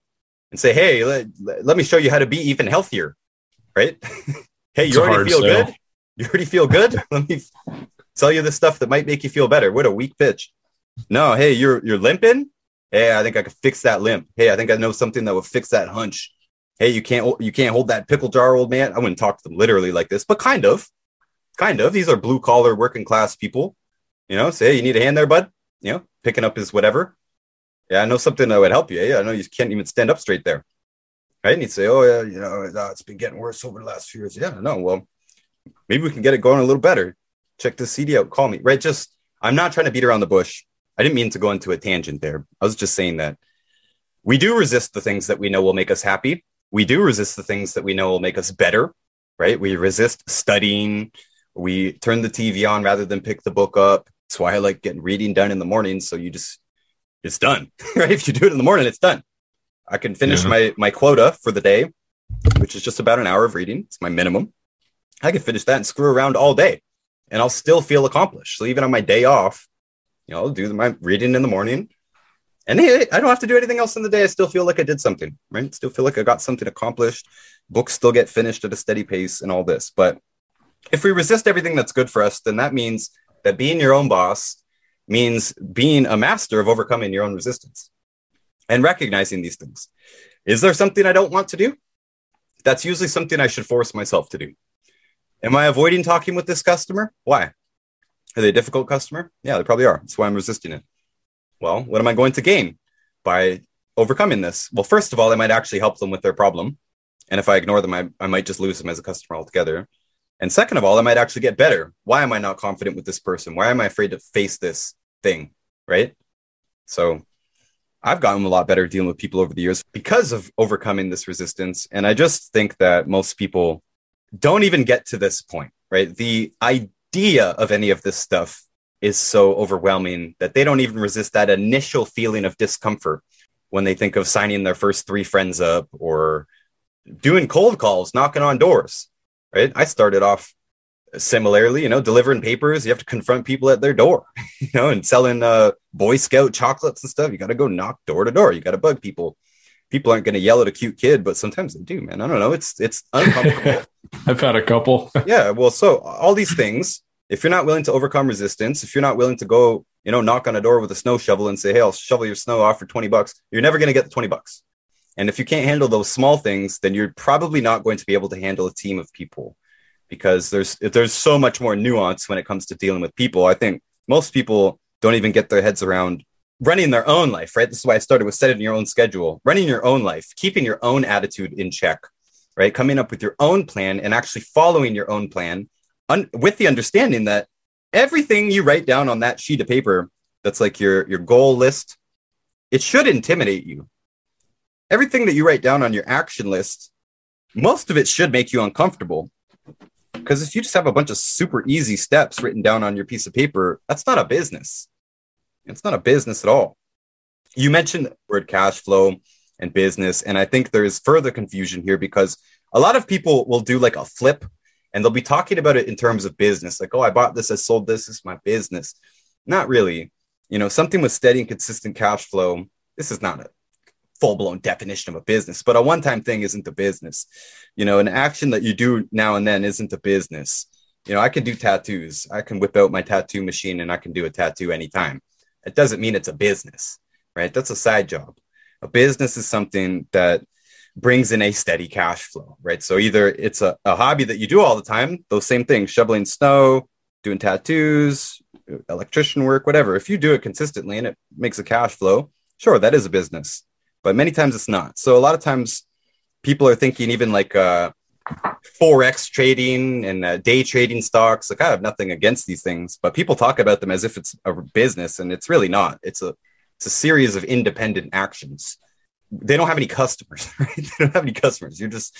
and say, hey, let me show you how to be even healthier, right? Hey, you already feel good? You already feel good? Let me tell you the stuff that might make you feel better. What a weak pitch. No, hey, you're limping? Hey, I think I could fix that limp. Hey, I think I know something that will fix that hunch. Hey, you can't hold that pickle jar, old man. I wouldn't talk to them literally like this, but kind of. These are blue collar working class people. Say, hey, you need a hand there, bud. Picking up his whatever. Yeah, I know something that would help you. Yeah, I know you can't even stand up straight there. Right? And he'd say, oh, yeah, it's been getting worse over the last few years. Yeah, I know. Well, maybe we can get it going a little better. Check this CD out. Call me. Right? I'm not trying to beat around the bush. I didn't mean to go into a tangent there. I was just saying that we do resist the things that we know will make us happy. We do resist the things that we know will make us better, right? We resist studying. We turn the TV on rather than pick the book up. That's why I like getting reading done in the morning. So it's done, right? If you do it in the morning, it's done. I can finish my quota for the day, which is just about an hour of reading. It's my minimum. I can finish that and screw around all day and I'll still feel accomplished. So even on my day off, I'll do my reading in the morning. And I don't have to do anything else in the day. I still feel like I did something, right? Still feel like I got something accomplished. Books still get finished at a steady pace and all this. But if we resist everything that's good for us, then that means that being your own boss means being a master of overcoming your own resistance and recognizing these things. Is there something I don't want to do? That's usually something I should force myself to do. Am I avoiding talking with this customer? Why? Are they a difficult customer? Yeah, they probably are. That's why I'm resisting it. Well, what am I going to gain by overcoming this? Well, first of all, I might actually help them with their problem. And if I ignore them, I might just lose them as a customer altogether. And second of all, I might actually get better. Why am I not confident with this person? Why am I afraid to face this thing, right? So I've gotten a lot better dealing with people over the years because of overcoming this resistance. And I just think that most people don't even get to this point, right? The idea of any of this stuff is so overwhelming that they don't even resist that initial feeling of discomfort when they think of signing their first 3 friends up or doing cold calls, knocking on doors, right? I started off similarly, delivering papers. You have to confront people at their door, and selling Boy Scout chocolates and stuff. You got to go knock door to door. You got to bug people. People aren't going to yell at a cute kid, but sometimes they do, man. I don't know. It's uncomfortable. I've had a couple. Yeah. Well, so all these things, if you're not willing to overcome resistance, if you're not willing to go, knock on a door with a snow shovel and say, hey, I'll shovel your snow off for $20, you're never going to get the $20. And if you can't handle those small things, then you're probably not going to be able to handle a team of people, because there's so much more nuance when it comes to dealing with people. I think most people don't even get their heads around running their own life, right? This is why I started with setting your own schedule, running your own life, keeping your own attitude in check, right? Coming up with your own plan and actually following your own plan with the understanding that everything you write down on that sheet of paper, that's like your goal list, it should intimidate you. Everything that you write down on your action list, most of it should make you uncomfortable. Because if you just have a bunch of super easy steps written down on your piece of paper, that's not a business. It's not a business at all. You mentioned the word cash flow and business, and I think there is further confusion here because a lot of people will do like a flip and they'll be talking about it in terms of business. Like, oh, I bought this, I sold this, this is my business. Not really. You know, something with steady and consistent cash flow, this is not a full-blown definition of a business, but a one-time thing isn't a business. You know, an action that you do now and then isn't a business. You know, I can do tattoos. I can whip out my tattoo machine and I can do a tattoo anytime. It doesn't mean it's a business, right? That's a side job. A business is something that brings in a steady cash flow, right? So either it's a hobby that you do all the time, those same things, shoveling snow, doing tattoos, electrician work, whatever. If you do it consistently and it makes a cash flow, sure, that is a business, but many times it's not. So a lot of times people are thinking even like Forex trading and day trading stocks, like I have nothing against these things, but people talk about them as if it's a business and it's really not. It's a series of independent actions. They don't have any customers, right? They don't have any customers. You're just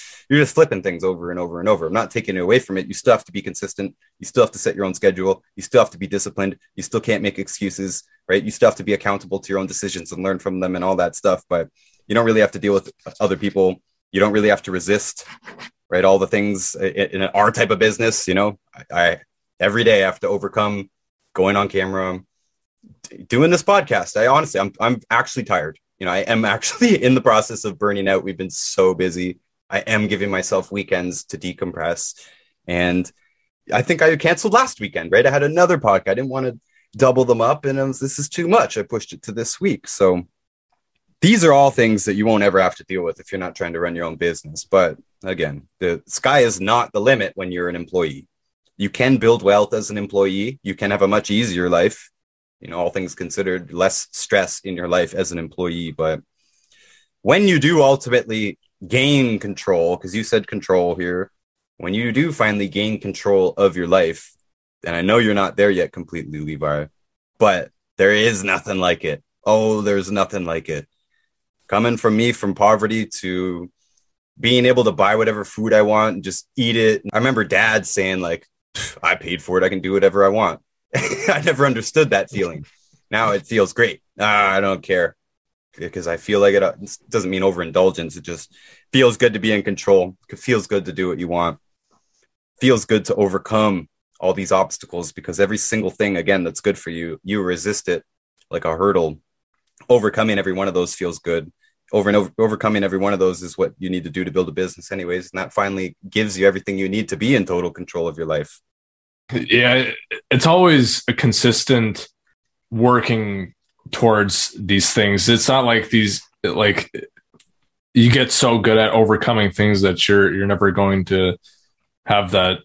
flipping things over and over and over. I'm not taking it away from it. You still have to be consistent. You still have to set your own schedule. You still have to be disciplined. You still can't make excuses, right? You still have to be accountable to your own decisions and learn from them and all that stuff. But you don't really have to deal with other people. You don't really have to resist, right? All the things in our type of business, you know, I every day I have to overcome going on camera, doing this podcast. I honestly, I'm actually tired. You know, I am actually in the process of burning out. We've been so busy. I am giving myself weekends to decompress. And I think I canceled last weekend, right? I had another podcast. I didn't want to double them up. And this is too much. I pushed it to this week. So these are all things that you won't ever have to deal with if you're not trying to run your own business. But again, the sky is not the limit when you're an employee. You can build wealth as an employee. You can have a much easier life. You know, all things considered, less stress in your life as an employee. But when you do ultimately gain control, because you said control here, when you do finally gain control of your life, and I know you're not there yet completely, Levi, but there is nothing like it. Oh, there's nothing like it. Coming from me, from poverty to being able to buy whatever food I want and just eat it. I remember Dad saying like, I paid for it. I can do whatever I want. I never understood that feeling. Now it feels great. I don't care because I feel like it doesn't mean overindulgence. It just feels good to be in control. It feels good to do what you want. It feels good to overcome all these obstacles because every single thing, again, that's good for you, you resist it like a hurdle. Overcoming every one of those feels good. Overcoming every one of those is what you need to do to build a business anyways. And that finally gives you everything you need to be in total control of your life. Yeah, it's always a consistent working towards these things. It's not like these, like you get so good at overcoming things that you're never going to have that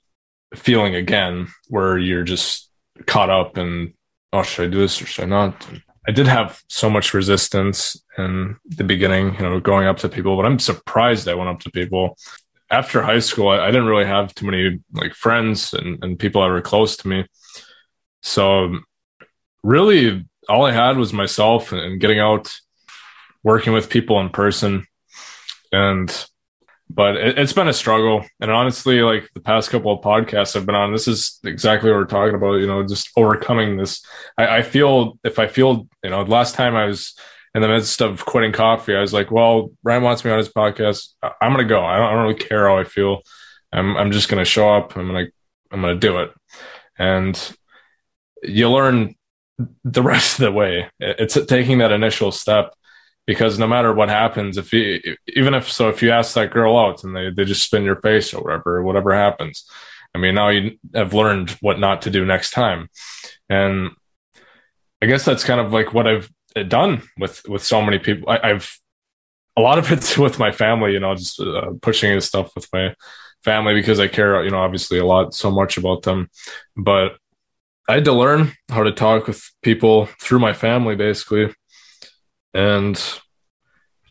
feeling again, where you're just caught up and, oh, should I do this or should I not? I did have so much resistance in the beginning, you know, going up to people, but I'm surprised I went up to people. After high school, I didn't really have too many like friends and people that were close to me. So really all I had was myself and getting out, working with people in person. But it's been a struggle. And honestly, like the past couple of podcasts I've been on, this is exactly what we're talking about, you know, just overcoming this. I feel, you know, last time I was in the midst of quitting coffee, I was like, well, Ryan wants me on his podcast. I'm going to go. I don't really care how I feel. I'm just going to show up. I'm going to do it. And you learn the rest of the way. It's taking that initial step, because no matter what happens, if you ask that girl out and they just spin your face or whatever happens, I mean, now you have learned what not to do next time. And I guess that's kind of like what I've done with so many people. I've a lot of it's with my family, you know, just pushing this stuff with my family because I care, you know, obviously so much about them. But I had to learn how to talk with people through my family, basically, and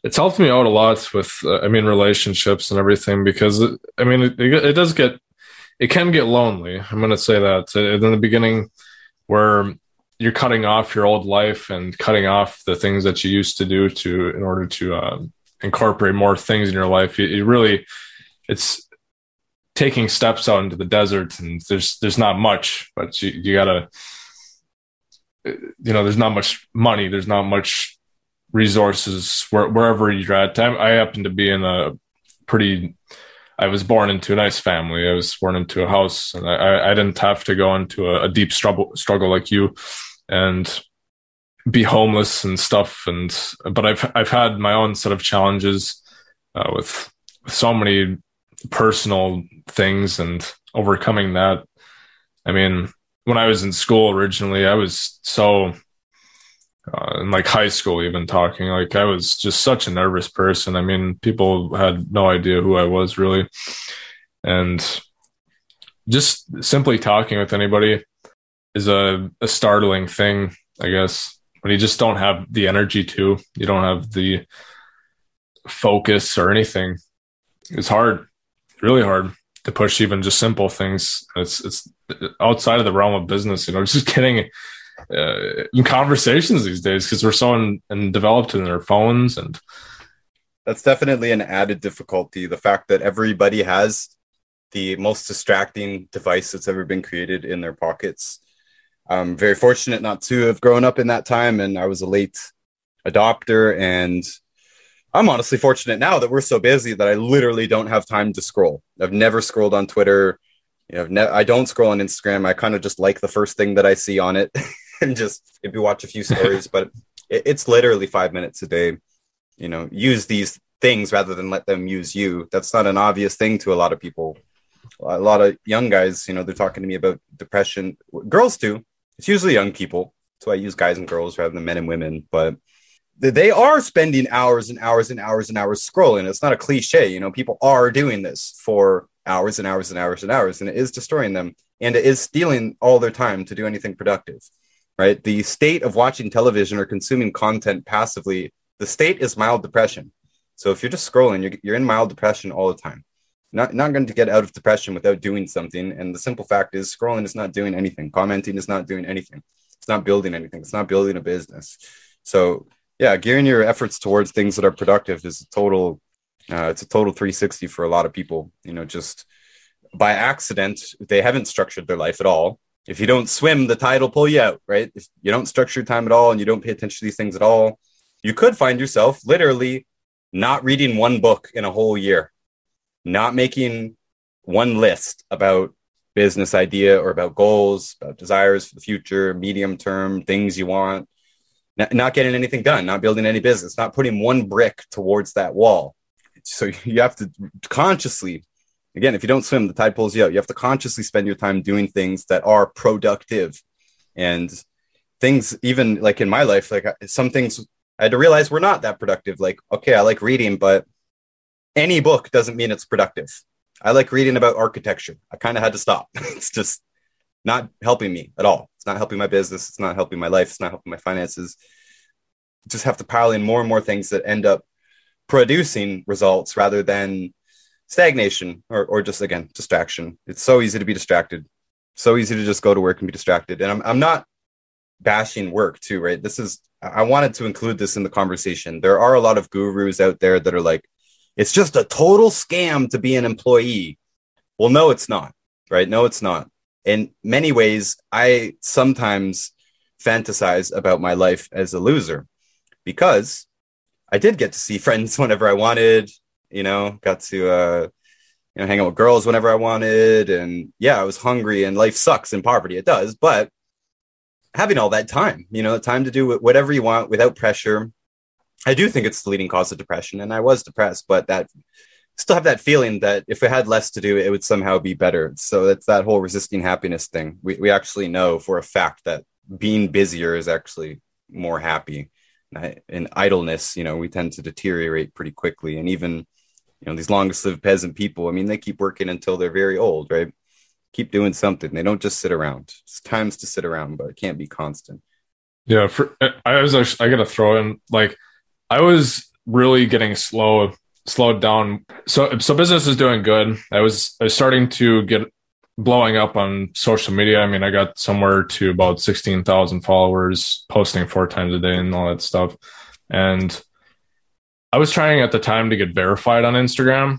it's helped me out a lot with relationships and everything, because it does get it can get lonely. I'm going to say that in the beginning, where you're cutting off your old life and cutting off the things that you used to do in order to incorporate more things in your life. You really, it's taking steps out into the desert, and there's not much, but you gotta, there's not much money. There's not much resources wherever you're at. I happen to be in a pretty, I was born into a nice family. I was born into a house, and I didn't have to go into a deep struggle like you and be homeless and stuff. But I've had my own set of challenges with so many personal things and overcoming that. I mean, when I was in school originally, I was so in like high school, even talking, like I was just such a nervous person. I mean, people had no idea who I was really. And just simply talking with anybody is a startling thing, I guess, when you just don't have the energy to, you don't have the focus or anything. It's hard, really hard to push even just simple things. It's outside of the realm of business, just kidding. In conversations these days, because we're so developed in our phones, and that's definitely an added difficulty. The fact that everybody has the most distracting device that's ever been created in their pockets. I'm very fortunate not to have grown up in that time, and I was a late adopter. And I'm honestly fortunate now that we're so busy that I literally don't have time to scroll. I've never scrolled on Twitter. I don't scroll on Instagram. I kind of just like the first thing that I see on it. And just maybe watch a few stories, but it's literally 5 minutes a day. Use these things rather than let them use you. That's not an obvious thing to a lot of people. A lot of young guys, they're talking to me about depression. Girls too. It's usually young people. So I use guys and girls rather than men and women, but they are spending hours and hours and hours and hours scrolling. It's not a cliche. People are doing this for hours and hours and hours and hours, and it is destroying them, and it is stealing all their time to do anything productive. Right? The state of watching television or consuming content passively, the state is mild depression. So if you're just scrolling, you're in mild depression all the time. Not going to get out of depression without doing something. And the simple fact is scrolling is not doing anything. Commenting is not doing anything. It's not building anything. It's not building a business. So yeah, gearing your efforts towards things that are productive is a total 360 for a lot of people. Just by accident, they haven't structured their life at all. If you don't swim, the tide will pull you out, right? If you don't structure your time at all and you don't pay attention to these things at all, you could find yourself literally not reading one book in a whole year, not making one list about business idea or about goals, about desires for the future, medium term, things you want, not getting anything done, not building any business, not putting one brick towards that wall. So you have to consciously, again, if you don't swim, the tide pulls you out. You have to consciously spend your time doing things that are productive, and things, even like in my life, like some things I had to realize were not that productive. Like, okay, I like reading, but any book doesn't mean it's productive. I like reading about architecture. I kind of had to stop. It's just not helping me at all. It's not helping my business. It's not helping my life. It's not helping my finances. Just have to pile in more and more things that end up producing results rather than stagnation or just, again, distraction. It's so easy to be distracted. So easy to just go to work and be distracted. And I'm not bashing work too, right? I wanted to include this in the conversation. There are a lot of gurus out there that are like, it's just a total scam to be an employee. Well, no, it's not, right? No, it's not. In many ways, I sometimes fantasize about my life as a loser, because I did get to see friends whenever I wanted, got to, hang out with girls whenever I wanted. And yeah, I was hungry, and life sucks in poverty. It does. But having all that time, time to do whatever you want without pressure. I do think it's the leading cause of depression. And I was depressed, but that still have that feeling that if it had less to do, it would somehow be better. So that's that whole resisting happiness thing. We actually know for a fact that being busier is actually more happy. In idleness, we tend to deteriorate pretty quickly. And even, these longest lived peasant people, I mean, they keep working until they're very old, right? Keep doing something. They don't just sit around. It's times to sit around, but it can't be constant. Yeah. I got to throw in, like, I was really getting slowed down. So business is doing good. I was starting to get blowing up on social media. I mean, I got somewhere to about 16,000 followers, posting 4 times a day and all that stuff. And I was trying at the time to get verified on Instagram.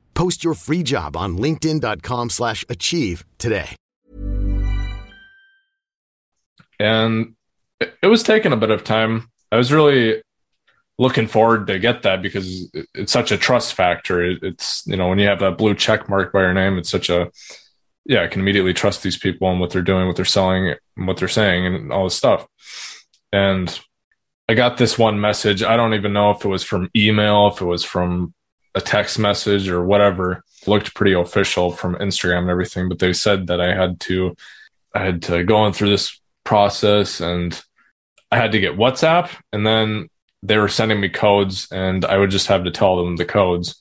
Post your free job on linkedin.com/achieve today. And it was taking a bit of time. I was really looking forward to get that because it's such a trust factor. It's, you know, when you have that blue check mark by your name, it's such a, yeah, I can immediately trust these people and what they're doing, what they're selling, and what they're saying and all this stuff. And I got this one message. I don't even know if it was from email, if it was from a text message or whatever. It looked pretty official from Instagram and everything, but they said that I had to go on through this process and I had to get WhatsApp, and then they were sending me codes and I would just have to tell them the codes.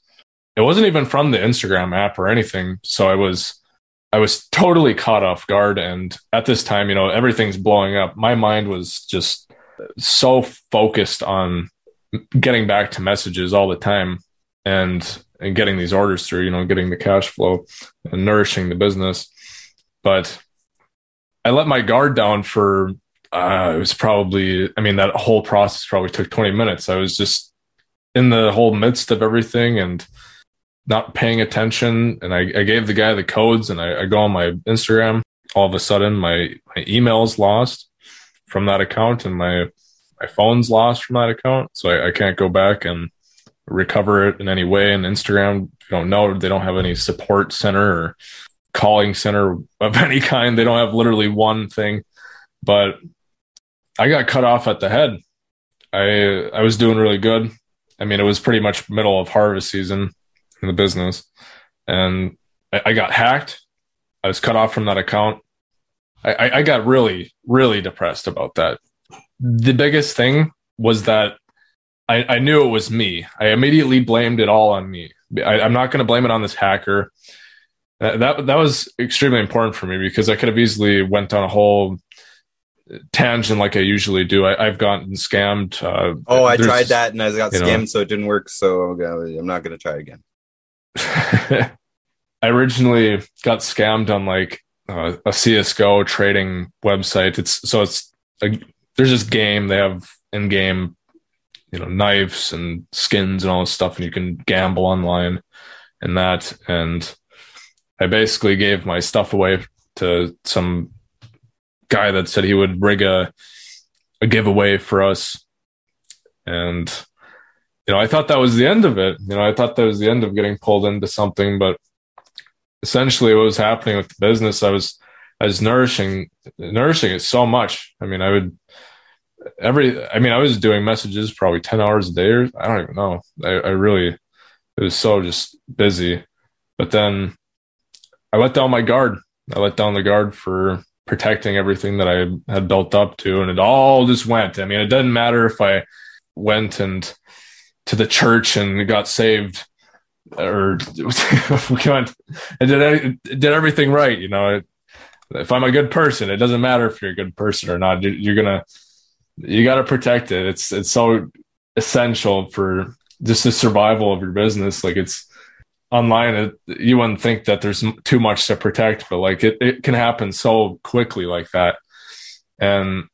It wasn't even from the Instagram app or anything. So I was totally caught off guard. And at this time, you know, everything's blowing up. My mind was just so focused on getting back to messages all the time and getting these orders through, you know, getting the cash flow and nourishing the business. But I let my guard down for, that whole process probably took 20 minutes. I was just in the whole midst of everything and not paying attention. And I gave the guy the codes and I go on my Instagram. All of a sudden, my email's lost from that account and my phone's lost from that account. So I can't go back and recover it in any way. And Instagram, you don't know, they don't have any support center or calling center of any kind. They don't have literally one thing. But I got cut off at the head. I was doing really good. I mean, it was pretty much middle of harvest season in the business. And I got hacked. I was cut off from that account. I got really, really depressed about that. The biggest thing was that I knew it was me. I immediately blamed it all on me. I'm not going to blame it on this hacker. That was extremely important for me because I could have easily went on a whole tangent like I usually do. I've gotten scammed. I tried that and I got scammed, so it didn't work. So I'm not going to try again. I originally got scammed on like a CSGO trading website. There's this game they have in-game, you know, knives and skins and all this stuff, and you can gamble online and that. And I basically gave my stuff away to some guy that said he would rig a giveaway for us. And, you know, I thought that was the end of it. You know, I thought that was the end of getting pulled into something, but essentially what was happening with the business, I was nourishing it so much. I mean, I was doing messages probably 10 hours a day, or I don't even know. It was so just busy. But then I let down my guard. I let down the guard for protecting everything that I had built up to. And it all just went. I mean, it doesn't matter if I went and to the church and got saved or went and did everything right. You know, if I'm a good person, it doesn't matter if you're a good person or not. You got to protect it. It's so essential for just the survival of your business. Like, it's online. You wouldn't think that there's too much to protect, but like it can happen so quickly like that. And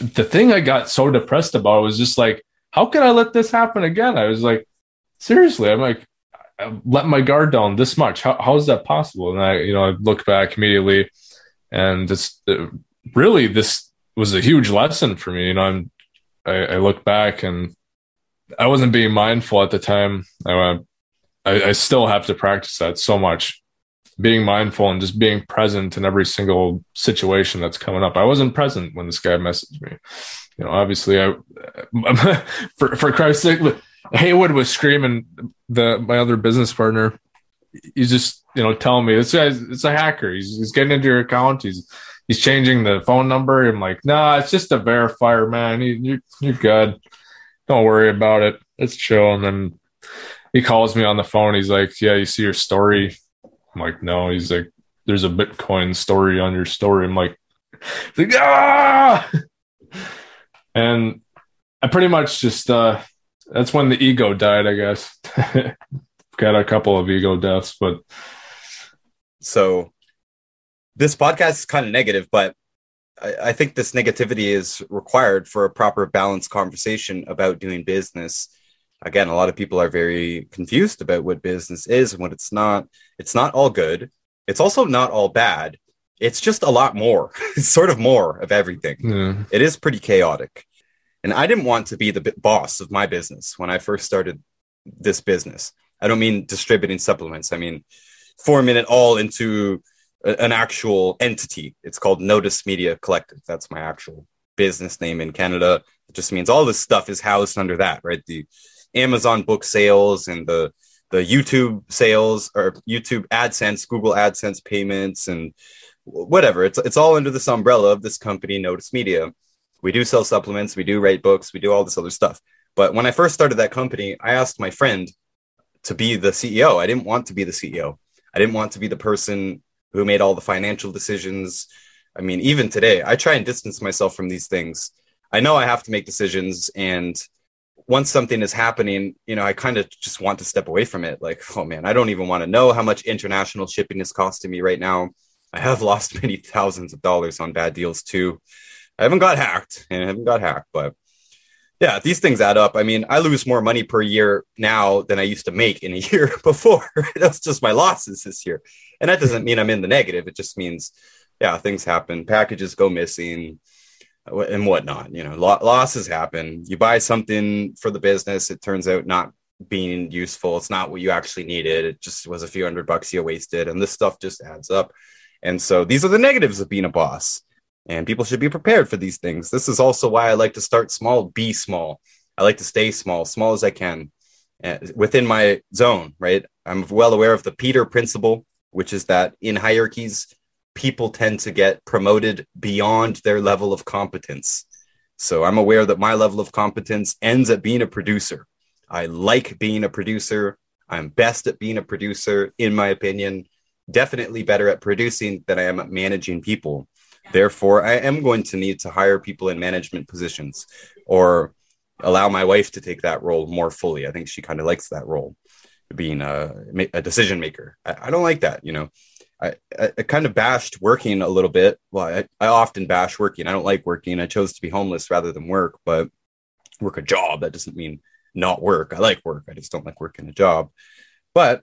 the thing I got so depressed about was just like, how could I let this happen again? I was like, seriously, I'm like, I let my guard down this much. How is that possible? And I look back immediately, and this was a huge lesson for me. I look back, and I wasn't being mindful at the time. I still have to practice that so much, being mindful and just being present in every single situation that's coming up. I wasn't present when this guy messaged me. Obviously, I for Christ's sake, Haywood was screaming, my other business partner. He's just, telling me this guy's, it's a hacker. He's getting into your account. He's changing the phone number. I'm like, nah, it's just a verifier, man. You're good. Don't worry about it. It's chill. And then he calls me on the phone. He's like, yeah, you see your story? I'm like, no. He's like, there's a Bitcoin story on your story. I'm like, ah! And I pretty much just, that's when the ego died, I guess. Got a couple of ego deaths, but. So this podcast is kind of negative, but I think this negativity is required for a proper balanced conversation about doing business. Again, a lot of people are very confused about what business is and what it's not. It's not all good. It's also not all bad. It's just a lot more. It's sort of more of everything. Yeah. It is pretty chaotic. And I didn't want to be the boss of my business when I first started this business. I don't mean distributing supplements. I mean, forming it all into an actual entity. It's called Notus Media Collective. That's my actual business name in Canada. It just means all this stuff is housed under that, right? The Amazon book sales and the YouTube sales, or YouTube AdSense, Google AdSense payments, and whatever. It's all under this umbrella of this company, Notus Media. We do sell supplements, we do write books, we do all this other stuff. But when I first started that company, I asked my friend to be the CEO. I didn't want to be the CEO. I didn't want to be the person who made all the financial decisions. I mean, even today, I try and distance myself from these things. I know I have to make decisions. And once something is happening, I kind of just want to step away from it. Like, oh man, I don't even want to know how much international shipping is costing me right now. I have lost many thousands of dollars on bad deals too. I haven't got hacked, but yeah, these things add up. I mean, I lose more money per year now than I used to make in a year before. That's just my losses this year. And that doesn't mean I'm in the negative. It just means, yeah, things happen. Packages go missing and whatnot. Losses happen. You buy something for the business. It turns out not being useful. It's not what you actually needed. It just was a few $100 you wasted. And this stuff just adds up. And so these are the negatives of being a boss. And people should be prepared for these things. This is also why I like to start small, be small. I like to stay small as I can, within my zone, right? I'm well aware of the Peter principle, which is that in hierarchies, people tend to get promoted beyond their level of competence. So I'm aware that my level of competence ends at being a producer. I like being a producer. I'm best at being a producer, in my opinion. Definitely better at producing than I am at managing people. Therefore, I am going to need to hire people in management positions or allow my wife to take that role more fully. I think she kind of likes that role, being a decision maker. I don't like that. I kind of bashed working a little bit. Well, I often bash working. I don't like working. I chose to be homeless rather than work, but work a job. That doesn't mean not work. I like work. I just don't like working a job. But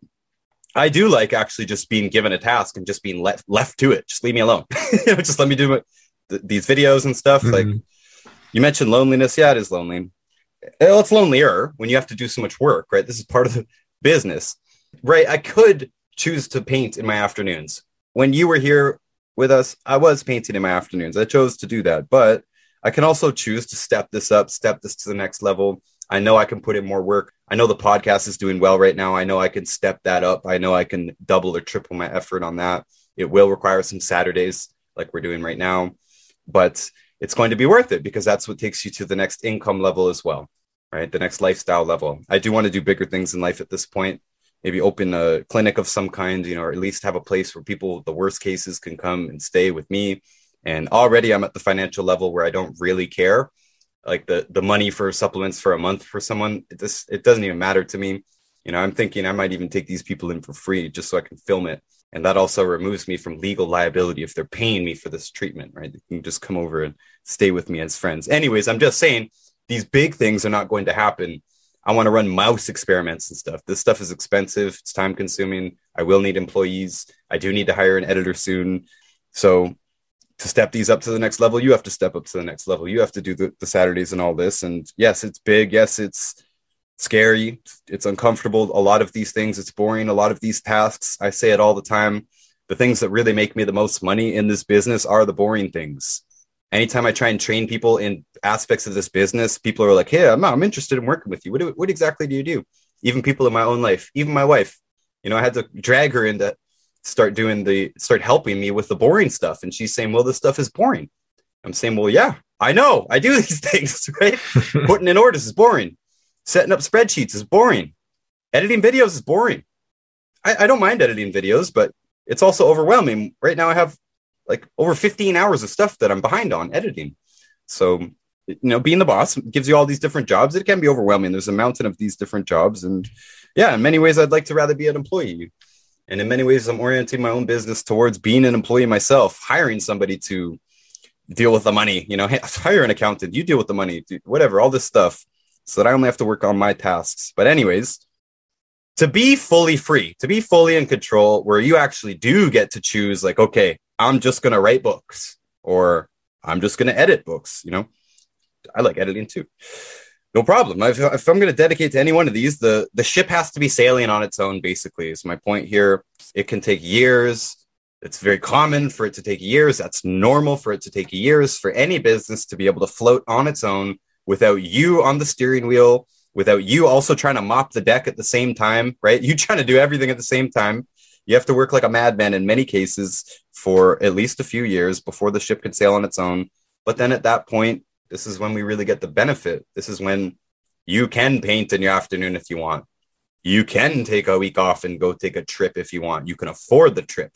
I do like actually just being given a task and just being left to it. Just leave me alone. Just let me do these videos and stuff. Mm-hmm. Like you mentioned loneliness. Yeah, it is lonely. Well, it's lonelier when you have to do so much work, right? This is part of the business, right? I could choose to paint in my afternoons. When you were here with us, I was painting in my afternoons. I chose to do that, but I can also choose to step this up, step this to the next level. I know I can put in more work. I know the podcast is doing well right now. I know I can step that up. I know I can double or triple my effort on that. It will require some Saturdays like we're doing right now, but it's going to be worth it because that's what takes you to the next income level as well, right? The next lifestyle level. I do want to do bigger things in life at this point. maybe open a clinic of some kind, or at least have a place where people, the worst cases, can come and stay with me. And already I'm at the financial level where I don't really care. Like the money for supplements for a month for someone, it doesn't even matter to me. I'm thinking I might even take these people in for free just so I can film it. And that also removes me from legal liability if they're paying me for this treatment, right? They can just come over and stay with me as friends. Anyways, I'm just saying these big things are not going to happen. I want to run mouse experiments and stuff. This stuff is expensive. It's time consuming. I will need employees. I do need to hire an editor soon. So to step these up to the next level, you have to step up to the next level. You have to do the Saturdays and all this. And yes, it's big. Yes, it's scary. It's uncomfortable. A lot of these things, it's boring. A lot of these tasks, I say it all the time. The things that really make me the most money in this business are the boring things. Anytime I try and train people in aspects of this business, people are like, hey, I'm interested in working with you. What exactly do you do? Even people in my own life, even my wife, I had to drag her into start helping me with the boring stuff. And she's saying, well, this stuff is boring. I'm saying, well, yeah, I know I do these things, right? Putting in orders is boring. Setting up spreadsheets is boring. Editing videos is boring. I don't mind editing videos, but it's also overwhelming. Right now I have like over 15 hours of stuff that I'm behind on editing. So, being the boss gives you all these different jobs. It can be overwhelming. There's a mountain of these different jobs. And yeah, in many ways, I'd like to rather be an employee. And in many ways, I'm orienting my own business towards being an employee myself, hiring somebody to deal with the money, hire an accountant, you deal with the money, whatever, all this stuff, so that I only have to work on my tasks. But anyways, to be fully free, to be fully in control, where you actually do get to choose, like, okay, I'm just going to write books, or I'm just going to edit books. I like editing too. No problem. If I'm going to dedicate to any one of these, the ship has to be sailing on its own, basically, is my point here. It can take years. It's very common for it to take years. That's normal for it to take years for any business to be able to float on its own without you on the steering wheel, without you also trying to mop the deck at the same time, right? You trying to do everything at the same time. You have to work like a madman in many cases for at least a few years before the ship can sail on its own. But then at that point, this is when we really get the benefit. This is when you can paint in your afternoon if you want. You can take a week off and go take a trip if you want. You can afford the trip.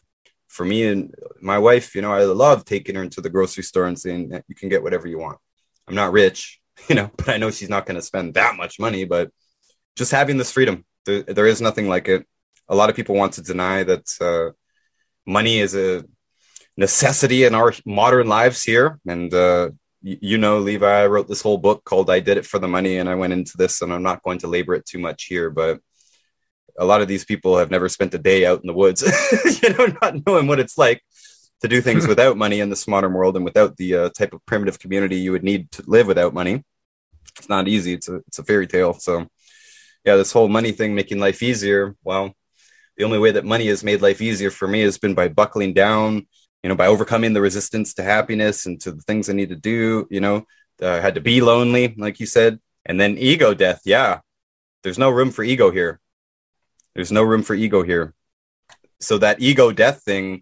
For me and my wife, I love taking her into the grocery store and saying that you can get whatever you want. I'm not rich, but I know she's not going to spend that much money. But just having this freedom, there is nothing like it. A lot of people want to deny that money is a necessity in our modern lives here. And, Levi, I wrote this whole book called I Did It for the Money, and I went into this, and I'm not going to labor it too much here. But a lot of these people have never spent a day out in the woods, not knowing what it's like to do things without money in this modern world and without the type of primitive community you would need to live without money. It's not easy. It's a fairy tale. So, yeah, this whole money thing, making life easier. Well, the only way that money has made life easier for me has been by buckling down, by overcoming the resistance to happiness and to the things I need to do. I had to be lonely, like you said, and then ego death. Yeah, there's no room for ego here. So that ego death thing,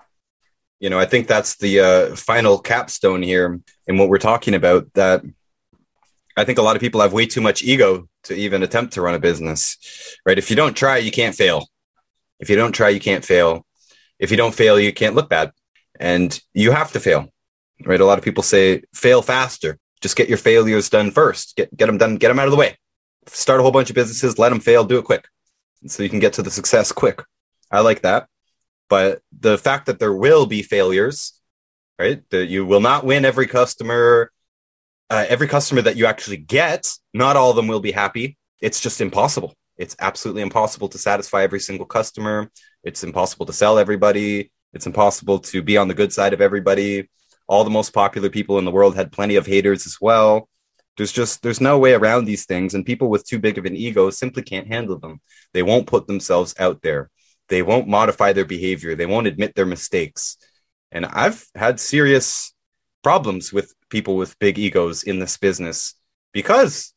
I think that's the final capstone here in what we're talking about. That I think a lot of people have way too much ego to even attempt to run a business, right? If you don't try, you can't fail. If you don't try, you can't fail. If you don't fail, you can't look bad. And you have to fail, right? A lot of people say, fail faster. Just get your failures done first. Get them done. Get them out of the way. Start a whole bunch of businesses. Let them fail. Do it quick. And so you can get to the success quick. I like that. But the fact that there will be failures, right? That you will not win every customer. Every customer that you actually get, not all of them will be happy. It's just impossible. It's absolutely impossible to satisfy every single customer. It's impossible to sell everybody. It's impossible to be on the good side of everybody. All the most popular people in the world had plenty of haters as well. There's no way around these things. And people with too big of an ego simply can't handle them. They won't put themselves out there. They won't modify their behavior. They won't admit their mistakes. And I've had serious problems with people with big egos in this business, because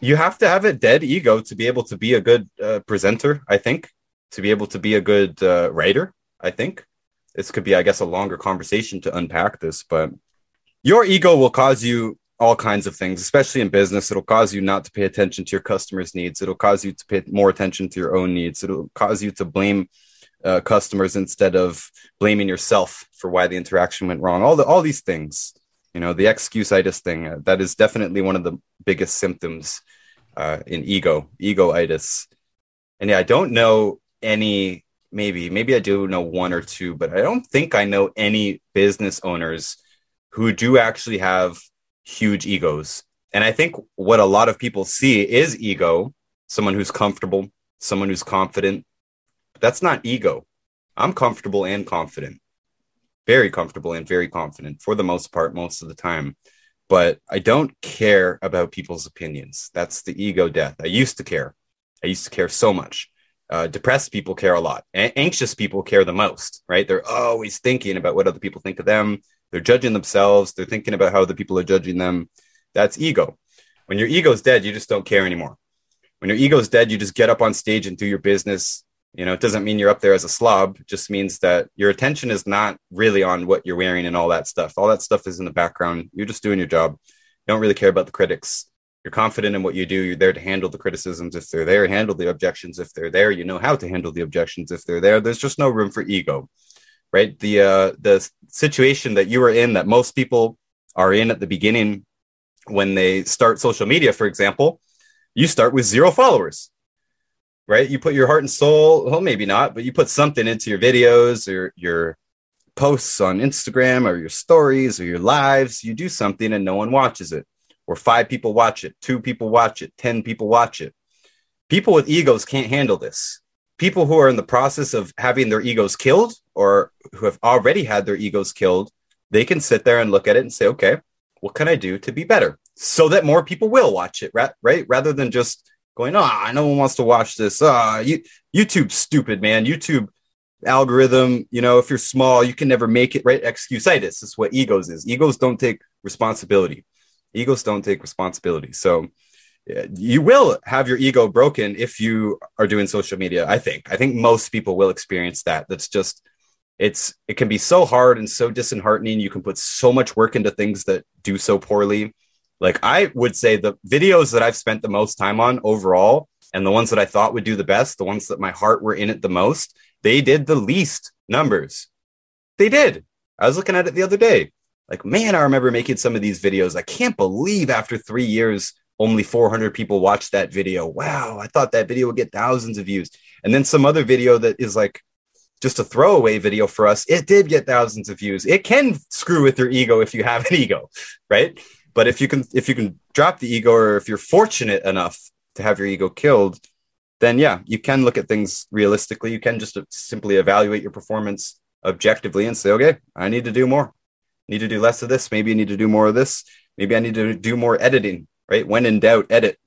you have to have a dead ego to be able to be a good presenter, I think, to be able to be a good writer, I think. This could be, I guess, a longer conversation to unpack this, but your ego will cause you all kinds of things, especially in business. It'll cause you not to pay attention to your customers' needs. It'll cause you to pay more attention to your own needs. It'll cause you to blame customers instead of blaming yourself for why the interaction went wrong. All these things, you know, the excusitis thing, that is definitely one of the biggest symptoms in egoitis. And yeah, I don't know any, maybe I do know one or two, but I don't think I know any business owners who do actually have huge egos. And I think what a lot of people see is ego, someone who's comfortable, someone who's confident. That's not ego. I'm comfortable and confident, very comfortable and very confident for the most part, most of the time. But I don't care about people's opinions. That's the ego death. I used to care. I used to care so much. Depressed people care a lot. Anxious people care the most, right? They're always thinking about what other people think of them. They're judging themselves. They're thinking about how other people are judging them. That's ego. When your ego's dead, you just don't care anymore. When your ego's dead, you just get up on stage and do your business. You know, it doesn't mean you're up there as a slob. It just means that your attention is not really on what you're wearing and all that stuff. All that stuff is in the background. You're just doing your job. You don't really care about the critics. You're confident in what you do. You're there to handle the criticisms if they're there, handle the objections if they're there. You know how to handle the objections if they're there. There's just no room for ego, right? The situation that you were in, that most people are in at the beginning when they start social media, for example, you start with 0 followers. Right? You put your heart and soul, well, maybe not, but you put something into your videos or your posts on Instagram or your stories or your lives. You do something and no one watches it, or 5 people watch it, 2 people watch it, 10 people watch it. People with egos can't handle this. People who are in the process of having their egos killed or who have already had their egos killed, they can sit there and look at it and say, okay, what can I do to be better so that more people will watch it, right? Rather than just going, no one wants to watch this. YouTube's stupid, man. YouTube algorithm, you know, if you're small, you can never make it, right? Excusitis is what egos is. Egos don't take responsibility. So you will have your ego broken if you are doing social media, I think. I think most people will experience that. That's just, it can be so hard and so disheartening. You can put so much work into things that do so poorly. Like, I would say the videos that I've spent the most time on overall, and the ones that I thought would do the best, the ones that my heart were in it the most, they did the least numbers. They did. I was looking at it the other day. Like, man, I remember making some of these videos. I can't believe after 3 years, only 400 people watched that video. Wow. I thought that video would get thousands of views. And then some other video that is like just a throwaway video for us, it did get thousands of views. It can screw with your ego if you have an ego, right? But if you can drop the ego, or if you're fortunate enough to have your ego killed, then yeah, you can look at things realistically. You can just simply evaluate your performance objectively and say, okay, I need to do more. I need to do less of this. Maybe I need to do more of this. Maybe I need to do more editing, right? When in doubt, edit.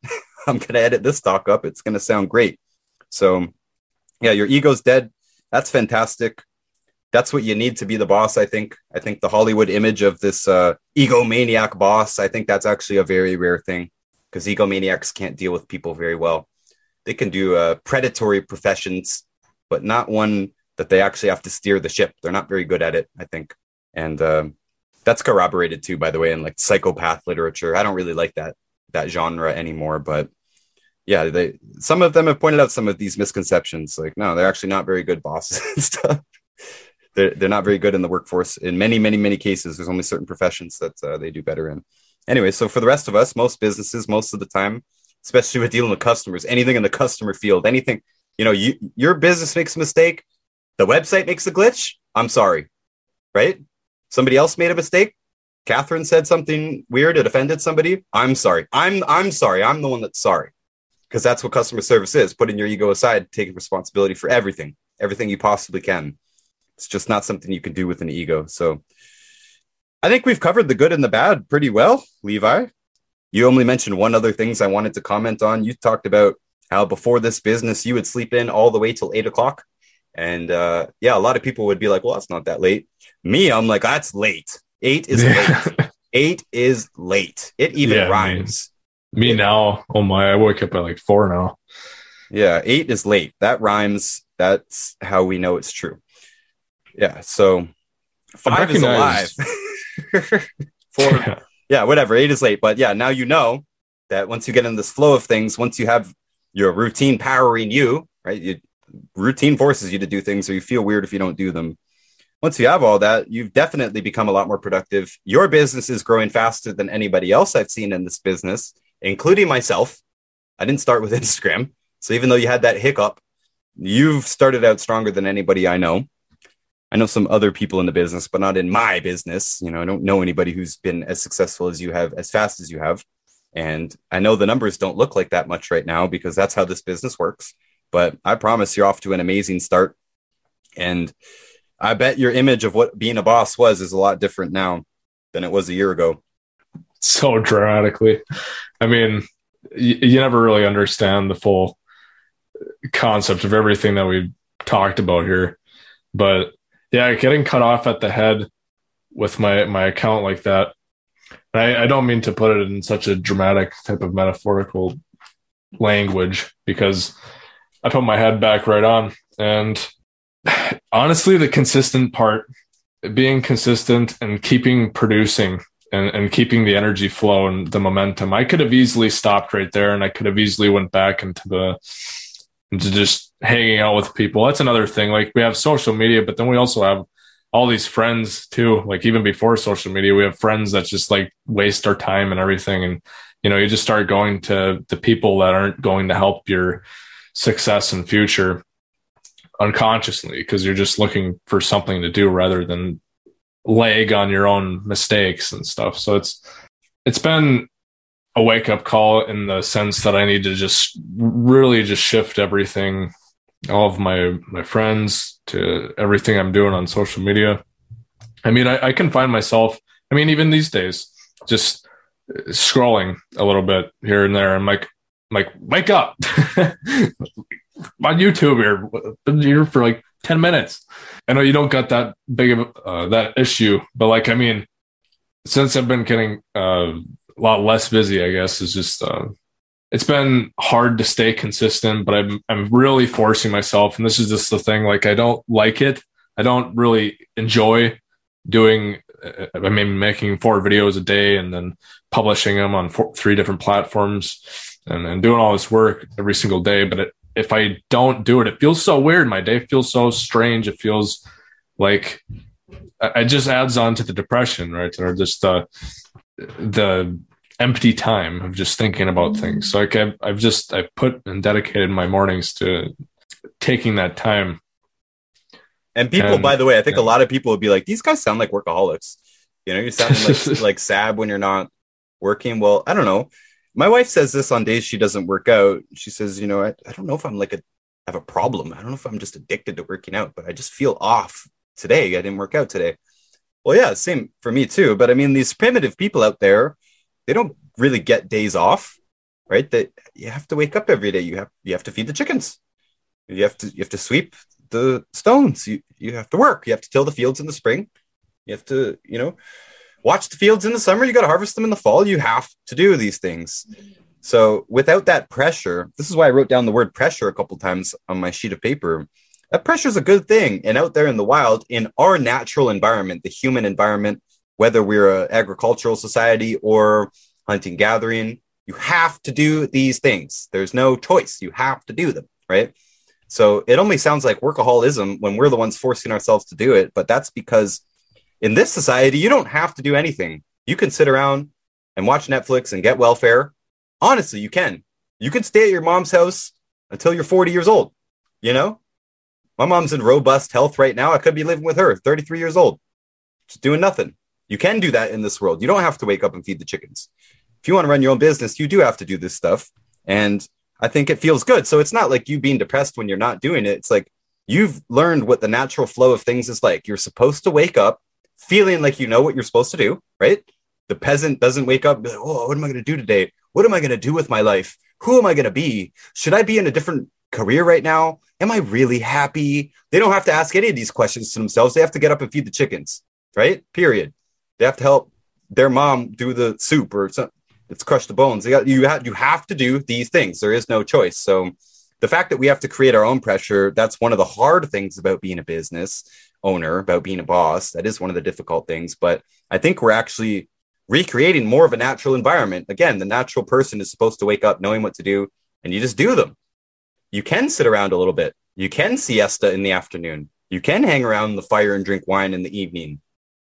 I'm going to edit this talk up. It's going to sound great. So yeah, your ego's dead. That's fantastic. That's what you need to be the boss, I think. I think the Hollywood image of this egomaniac boss, I think that's actually a very rare thing, because egomaniacs can't deal with people very well. They can do predatory professions, but not one that they actually have to steer the ship. They're not very good at it, I think. And that's corroborated too, by the way, in like psychopath literature. I don't really like that genre anymore, but yeah, some of them have pointed out some of these misconceptions. Like, no, they're actually not very good bosses and stuff. They're not very good in the workforce in many, many, many cases. There's only certain professions that they do better in. Anyway, so for the rest of us, most businesses, most of the time, especially with dealing with customers, anything in the customer field, anything, you know, your business makes a mistake. The website makes a glitch. I'm sorry, right? Somebody else made a mistake. Catherine said something weird. It offended somebody. I'm sorry. I'm sorry. I'm the one that's sorry, because that's what customer service is. Putting your ego aside, taking responsibility for everything you possibly can. It's just not something you can do with an ego. So I think we've covered the good and the bad pretty well, Levi. You only mentioned one other thing I wanted to comment on. You talked about how before this business, you would sleep in all the way till 8:00. And yeah, a lot of people would be like, well, that's not that late. Me, I'm like, that's late. 8 is late. 8 is late. It even rhymes. Me now. Oh my, I woke up at like 4 now. Yeah, 8 is late. That rhymes. That's how we know it's true. Yeah, so 5 is alive. 4 yeah, whatever, 8 is late. But yeah, now you know that once you get in this flow of things, once you have your routine powering you, right? Routine forces you to do things, or you feel weird if you don't do them. Once you have all that, you've definitely become a lot more productive. Your business is growing faster than anybody else I've seen in this business, including myself. I didn't start with Instagram. So even though you had that hiccup, you've started out stronger than anybody I know. I know some other people in the business, but not in my business. You know, I don't know anybody who's been as successful as you have, as fast as you have. And I know the numbers don't look like that much right now because that's how this business works. But I promise you're off to an amazing start. And I bet your image of what being a boss was is a lot different now than it was a year ago. So dramatically. I mean, you never really understand the full concept of everything that we've talked about here. But yeah, getting cut off at the head with my account like that. I don't mean to put it in such a dramatic type of metaphorical language, because I put my head back right on. And honestly, the consistent part, being consistent and keeping producing and keeping the energy flow and the momentum, I could have easily stopped right there, and I could have easily went back into just hanging out with people. That's another thing. Like, we have social media, but then we also have all these friends too. Like, even before social media, we have friends that just like waste our time and everything. And, you know, you just start going to the people that aren't going to help your success and future unconsciously, because you're just looking for something to do rather than lag on your own mistakes and stuff. So it's been a wake up call in the sense that I need to just really just shift everything, all of my friends, to everything I'm doing on social media. I mean, I can find myself, I mean, even these days, just scrolling a little bit here and there. I'm like, wake up on YouTube here for like 10 minutes. I know you don't got that big of that issue, but like, I mean, since I've been getting a lot less busy, I guess, is just, it's been hard to stay consistent, but I'm really forcing myself. And this is just the thing. Like, I don't like it. I don't really enjoy doing, I mean, making 4 videos a day and then publishing them on 3 different platforms and doing all this work every single day. But if I don't do it, it feels so weird. My day feels so strange. It feels like it just adds on to the depression, right? Or just the empty time of just thinking about things. So like I've put and dedicated my mornings to taking that time. And people, by the way, I think a lot of people would be like, these guys sound like workaholics. You know, you sound like like sad when you're not working. Well, I don't know. My wife says this on days she doesn't work out. She says, you know, I don't know if I'm like have a problem. I don't know if I'm just addicted to working out, but I just feel off today. I didn't work out today. Well, yeah, same for me too. But I mean, these primitive people out there, they don't really get days off, right? That you have to wake up every day. You have to feed the chickens. You have to sweep the stones. You have to work. You have to till the fields in the spring. You have to, you know, watch the fields in the summer. You got to harvest them in the fall. You have to do these things. So without that pressure, this is why I wrote down the word pressure a couple times on my sheet of paper. That pressure is a good thing. And out there in the wild, in our natural environment, the human environment, whether we're an agricultural society or hunting gathering, you have to do these things. There's no choice. You have to do them, right? So it only sounds like workaholism when we're the ones forcing ourselves to do it. But that's because in this society, you don't have to do anything. You can sit around and watch Netflix and get welfare. Honestly, you can. You can stay at your mom's house until you're 40 years old. You know, my mom's in robust health right now. I could be living with her, 33 years old, just doing nothing. You can do that in this world. You don't have to wake up and feed the chickens. If you want to run your own business, you do have to do this stuff. And I think it feels good. So it's not like you being depressed when you're not doing it. It's like you've learned what the natural flow of things is like. You're supposed to wake up feeling like you know what you're supposed to do, right? The peasant doesn't wake up and be like, oh, what am I going to do today? What am I going to do with my life? Who am I going to be? Should I be in a different career right now? Am I really happy? They don't have to ask any of these questions to themselves. They have to get up and feed the chickens, right? Period. They have to help their mom do the soup or it's crushed the bones. You have to do these things. There is no choice. So the fact that we have to create our own pressure, that's one of the hard things about being a business owner, about being a boss. That is one of the difficult things. But I think we're actually recreating more of a natural environment. Again, the natural person is supposed to wake up knowing what to do, and you just do them. You can sit around a little bit. You can siesta in the afternoon. You can hang around the fire and drink wine in the evening,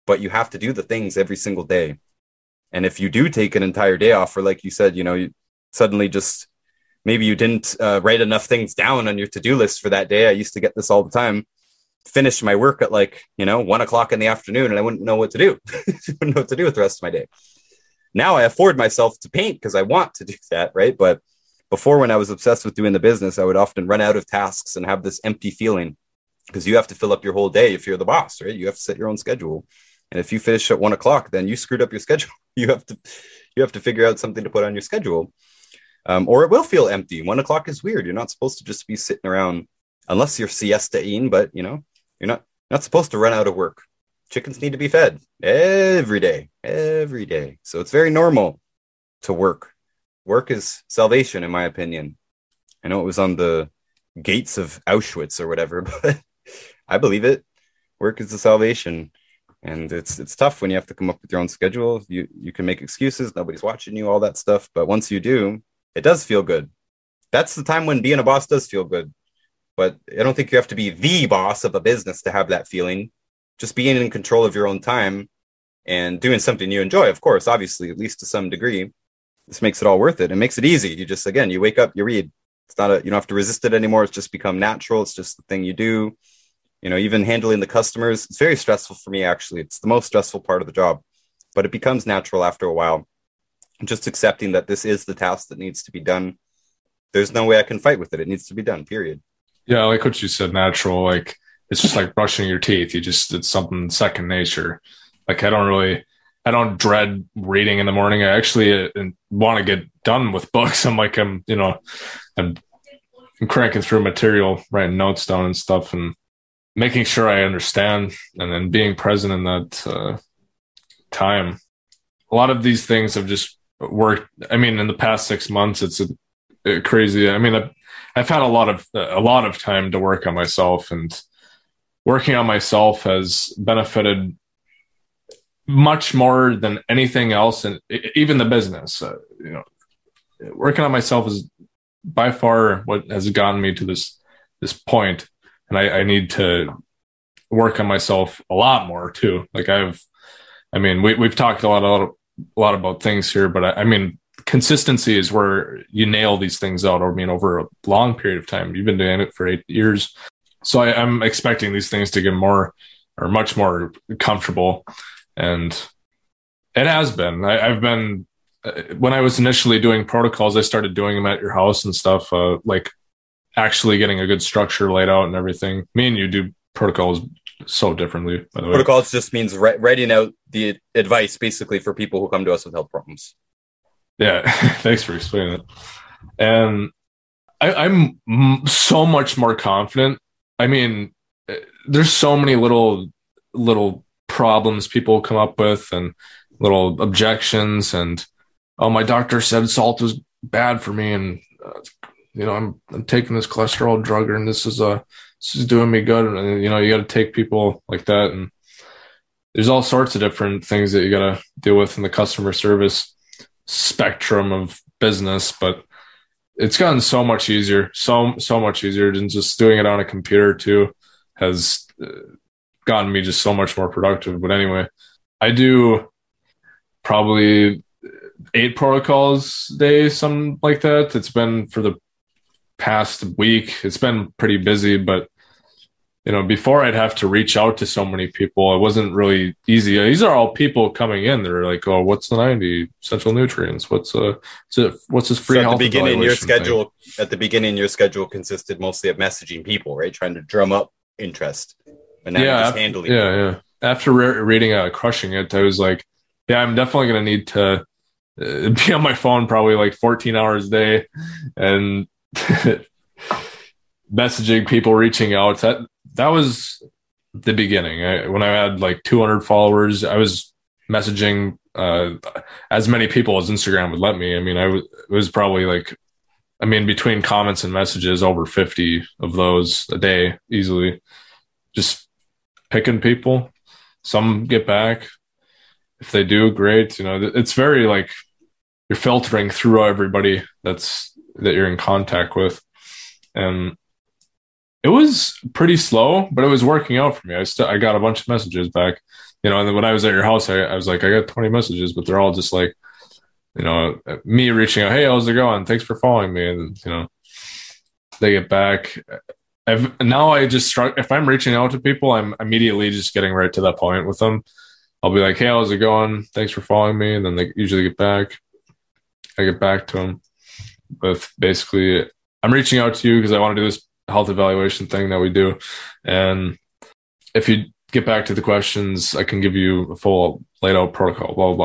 but you have to do the things every single day. And if you do take an entire day off, or like you said, you know, you suddenly just, maybe you didn't write enough things down on your to-do list for that day. I used to get this all the time. Finish my work at 1:00 in the afternoon, and I wouldn't know what to do. Wouldn't know what to do with the rest of my day. Now I afford myself to paint because I want to do that, right? But before, when I was obsessed with doing the business, I would often run out of tasks and have this empty feeling, because you have to fill up your whole day if you're the boss, right? You have to set your own schedule. And if you finish at 1:00, then you screwed up your schedule. You have to figure out something to put on your schedule, or it will feel empty. 1:00 is weird. You're not supposed to just be sitting around unless you're siesta-ing, but you're not supposed to run out of work. Chickens need to be fed every day. So it's very normal to work. Work is salvation, in my opinion. I know it was on the gates of Auschwitz or whatever, but I believe it. Work is the salvation. And it's tough when you have to come up with your own schedule. You can make excuses. Nobody's watching you, all that stuff. But once you do, it does feel good. That's the time when being a boss does feel good. But I don't think you have to be the boss of a business to have that feeling. Just being in control of your own time and doing something you enjoy, of course, obviously, at least to some degree, this makes it all worth it. It makes it easy. You just, again, you wake up, you read. It's not you don't have to resist it anymore. It's just become natural. It's just the thing you do. You know, even handling the customers, it's very stressful for me, actually. It's the most stressful part of the job, but it becomes natural after a while. Just accepting that this is the task that needs to be done. There's no way I can fight with it. It needs to be done, period. Yeah, I like what you said, natural. Like, it's just like brushing your teeth. It's something second nature. Like, I don't dread reading in the morning. I actually want to get done with books. I'm cranking through material, writing notes down and stuff, and making sure I understand, and then being present in that time. A lot of these things have just worked. I mean, in the past 6 months, it's crazy. I mean, I've had a lot of time to work on myself, and working on myself has benefited much more than anything else, and even the business. Working on myself is by far what has gotten me to this point. And I need to work on myself a lot more too. Like we've talked a lot about things here, but I mean, consistency is where you nail these things out. I mean, over a long period of time, you've been doing it for 8 years. So I'm expecting these things to get more or much more comfortable. And it has been, when I was initially doing protocols, I started doing them at your house and stuff, actually getting a good structure laid out and everything. Me and you do protocols so differently, by the way. Protocols just means writing out the advice, basically, for people who come to us with health problems. Yeah, thanks for explaining it. And I'm so much more confident. I mean, there's so many little problems people come up with and little objections, and, oh, my doctor said salt was bad for me, and I'm taking this cholesterol drug, and this is doing me good. And, you got to take people like that. And there's all sorts of different things that you got to deal with in the customer service spectrum of business, but it's gotten so much easier, so much easier than just doing it on a computer too has gotten me just so much more productive. But anyway, I do probably 8 protocols a day, something like that. It's been for the past week. It's been pretty busy, but before I'd have to reach out to so many people, it wasn't really easy. These are all people coming in. They're like, "Oh, what's the 90 essential nutrients? What's this free health evaluation?" At the beginning, your schedule consisted mostly of messaging people, right? Trying to drum up interest, and now you're just handling. Yeah. After reading Crushing It, I was like, "Yeah, I'm definitely going to need to be on my phone probably 14 hours a day," and messaging people, reaching out. That was the beginning. When I had 200 followers, I was messaging as many people as Instagram would let me. I mean, it was probably between comments and messages, over 50 of those a day easily. Just picking people. Some get back. If they do, great. You know, it's very like you're filtering through everybody that you're in contact with. And it was pretty slow, but it was working out for me. I got a bunch of messages back, you know, and then when I was at your house, I was like, I got 20 messages, but they're all just like, you know, me reaching out, hey, how's it going? Thanks for following me. And, you know, they get back. Now I just struck, if I'm reaching out to people, I'm immediately just getting right to that point with them. I'll be like, hey, how's it going? Thanks for following me. And then they usually get back. I get back to them with basically, I'm reaching out to you because I want to do this health evaluation thing that we do. And if you get back to the questions, I can give you a full laid out protocol, blah, blah,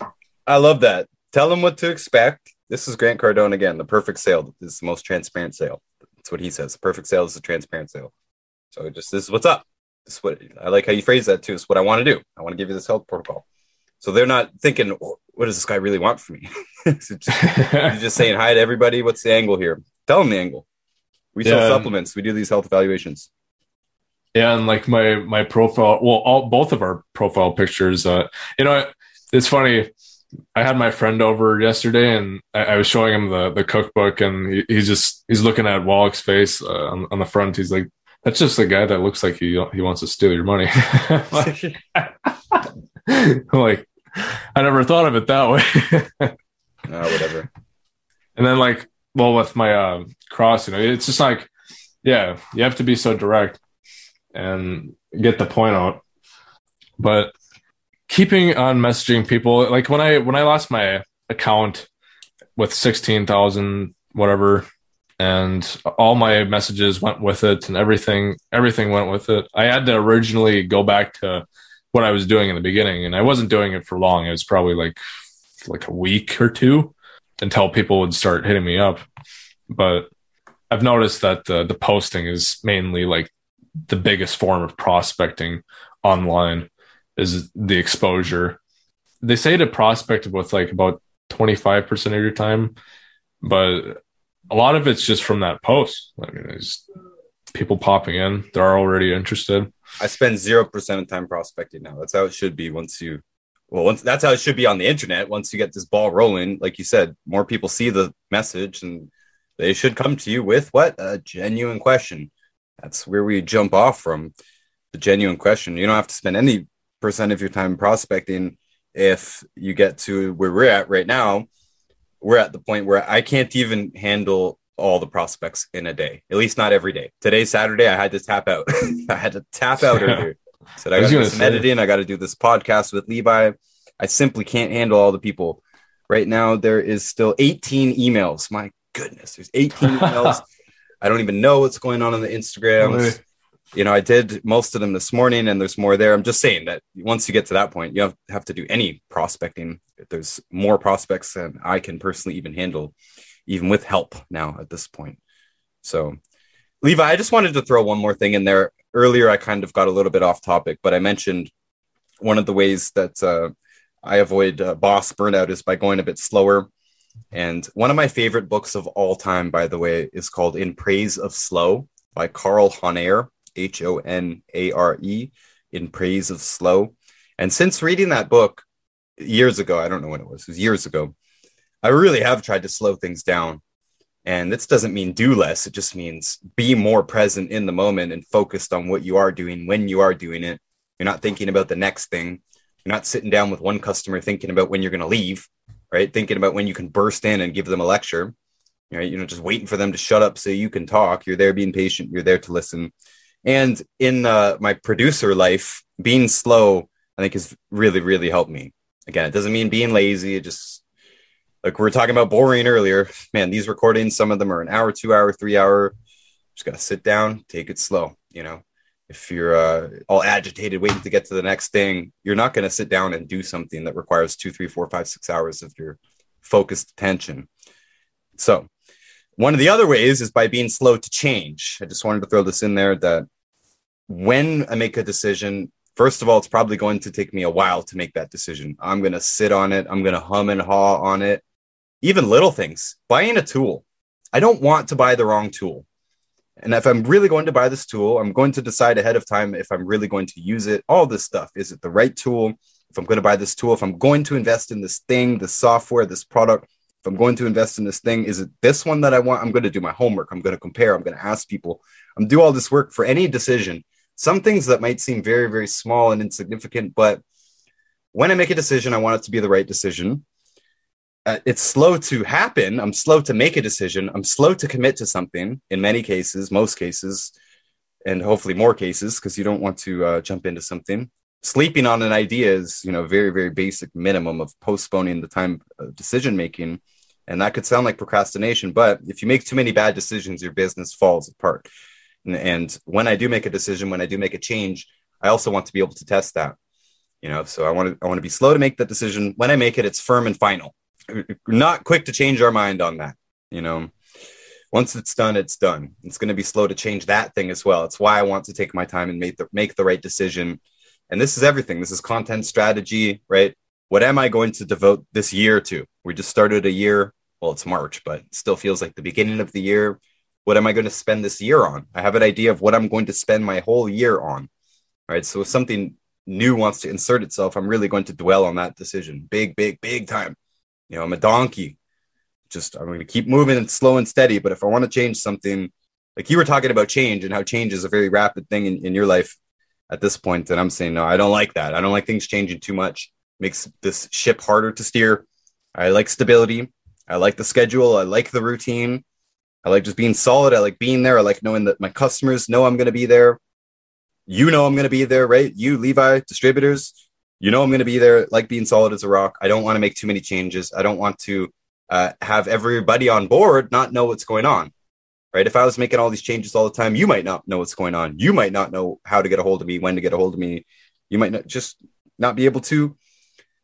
blah. I love that. Tell them what to expect. This is Grant Cardone again, the perfect sale. This is the most transparent sale. That's what he says. The perfect sale is a transparent sale. So just, this is what's up. This is what I like how you phrase that too. It's what I want to do. I want to give you this health protocol. So they're not thinking, oh, what does this guy really want from me? You're just saying hi to everybody. What's the angle here? Tell them the angle. We sell supplements. We do these health evaluations. Yeah, and like my profile, well, both of our profile pictures. You know, it's funny. I had my friend over yesterday, and I was showing him the cookbook, and he's looking at Wallach's face on the front. He's like, "That's just the guy that looks like he wants to steal your money." I'm like, I never thought of it that way. No, whatever. And then like. Well, with my cross, you know, it's just like, yeah, you have to be so direct and get the point out. But keeping on messaging people, like when I lost my account with 16,000 whatever, and all my messages went with it, and everything went with it. I had to originally go back to what I was doing in the beginning, and I wasn't doing it for long. It was probably like a week or two. Until people would start hitting me up. But I've noticed that the posting is mainly like the biggest form of prospecting online is the exposure. They say to prospect with like about 25% of your time, but a lot of it's just from that post. I mean, it's people popping in. They're already interested. I spend 0% of time prospecting now. That's how it should be that's how it should be on the internet. Once you get this ball rolling, like you said, more people see the message and they should come to you with what? A genuine question. That's where we jump off from, the genuine question. You don't have to spend any percent of your time prospecting if you get to where we're at right now. We're at the point where I can't even handle all the prospects in a day, at least not every day. Today's Saturday, I had to tap out. I had to tap out earlier. Said I got to do some editing. I got to do this podcast with Levi. I simply can't handle all the people right now. There is still 18 emails. My goodness, there's 18 emails. I don't even know what's going on the Instagrams. You know, I did most of them this morning, and there's more there. I'm just saying that once you get to that point, you have to do any prospecting. There's more prospects than I can personally even handle, even with help now at this point. So, Levi, I just wanted to throw one more thing in there. Earlier, I kind of got a little bit off topic, but I mentioned one of the ways that I avoid boss burnout is by going a bit slower. And one of my favorite books of all time, by the way, is called In Praise of Slow by Carl Honoré, Honare, In Praise of Slow. And since reading that book years ago, I don't know when it was years ago, I really have tried to slow things down. And this doesn't mean do less. It just means be more present in the moment and focused on what you are doing when you are doing it. You're not thinking about the next thing. You're not sitting down with one customer thinking about when you're going to leave, right? Thinking about when you can burst in and give them a lecture. You're not just waiting for them to shut up so you can talk. You're there being patient. You're there to listen. And in my producer life, being slow, I think has really, really helped me. Again, it doesn't mean being lazy. It just... Like we were talking about boring earlier, man, these recordings, some of them are an hour, 2 hour, 3 hour. Just got to sit down, take it slow. You know, if you're all agitated, waiting to get to the next thing, you're not going to sit down and do something that requires 2, 3, 4, 5, 6 hours of your focused attention. So one of the other ways is by being slow to change. I just wanted to throw this in there that when I make a decision, first of all, it's probably going to take me a while to make that decision. I'm going to sit on it. I'm going to hum and haw on it. Even little things, buying a tool. I don't want to buy the wrong tool. And if I'm really going to buy this tool, I'm going to decide ahead of time if I'm really going to use it. All this stuff. Is it the right tool? if I'm going to buy this tool, if I'm going to invest in this thing, this software, this product, if I'm going to invest in this thing, is it this one that I want? I'm going to do my homework. I'm going to compare. I'm going to ask people. I'm do all this work for any decision. Some things that might seem very, very small and insignificant, but when I make a decision, I want it to be the right decision. It's slow to happen. I'm slow to make a decision. I'm slow to commit to something in many cases, most cases, and hopefully more cases, because you don't want to jump into something. Sleeping on an idea is, you know, very, very basic minimum of postponing the time of decision-making. And that could sound like procrastination, but if you make too many bad decisions, your business falls apart. And when I do make a decision, when I do make a change, I also want to be able to test that, you know, so I want to be slow to make that decision. When I make it, it's firm and final. We're not quick to change our mind on that. You know, once it's done, it's done. It's going to be slow to change that thing as well. It's why I want to take my time and make the right decision. And this is everything. This is content strategy, right? What am I going to devote this year to? We just started a year. Well, it's March, but it still feels like the beginning of the year. What am I going to spend this year on? I have an idea of what I'm going to spend my whole year on, right? So if something new wants to insert itself, I'm really going to dwell on that decision. Big time. You know, I'm a donkey. I'm going to keep moving and slow and steady. But if I want to change something, like you were talking about change and how change is a very rapid thing in your life at this point, then I'm saying, no, I don't like that. I don't like things changing too much. Makes this ship harder to steer. I like stability. I like the schedule. I like the routine. I like just being solid. I like being there. I like knowing that my customers know I'm going to be there. You know I'm going to be there, right? You, Levi, distributors, you know I'm going to be there. Like being solid as a rock. I don't want to make too many changes. I don't want to have everybody on board not know what's going on, right? If I was making all these changes all the time, you might not know what's going on. You might not know how to get a hold of me, when to get a hold of me. You might not be able to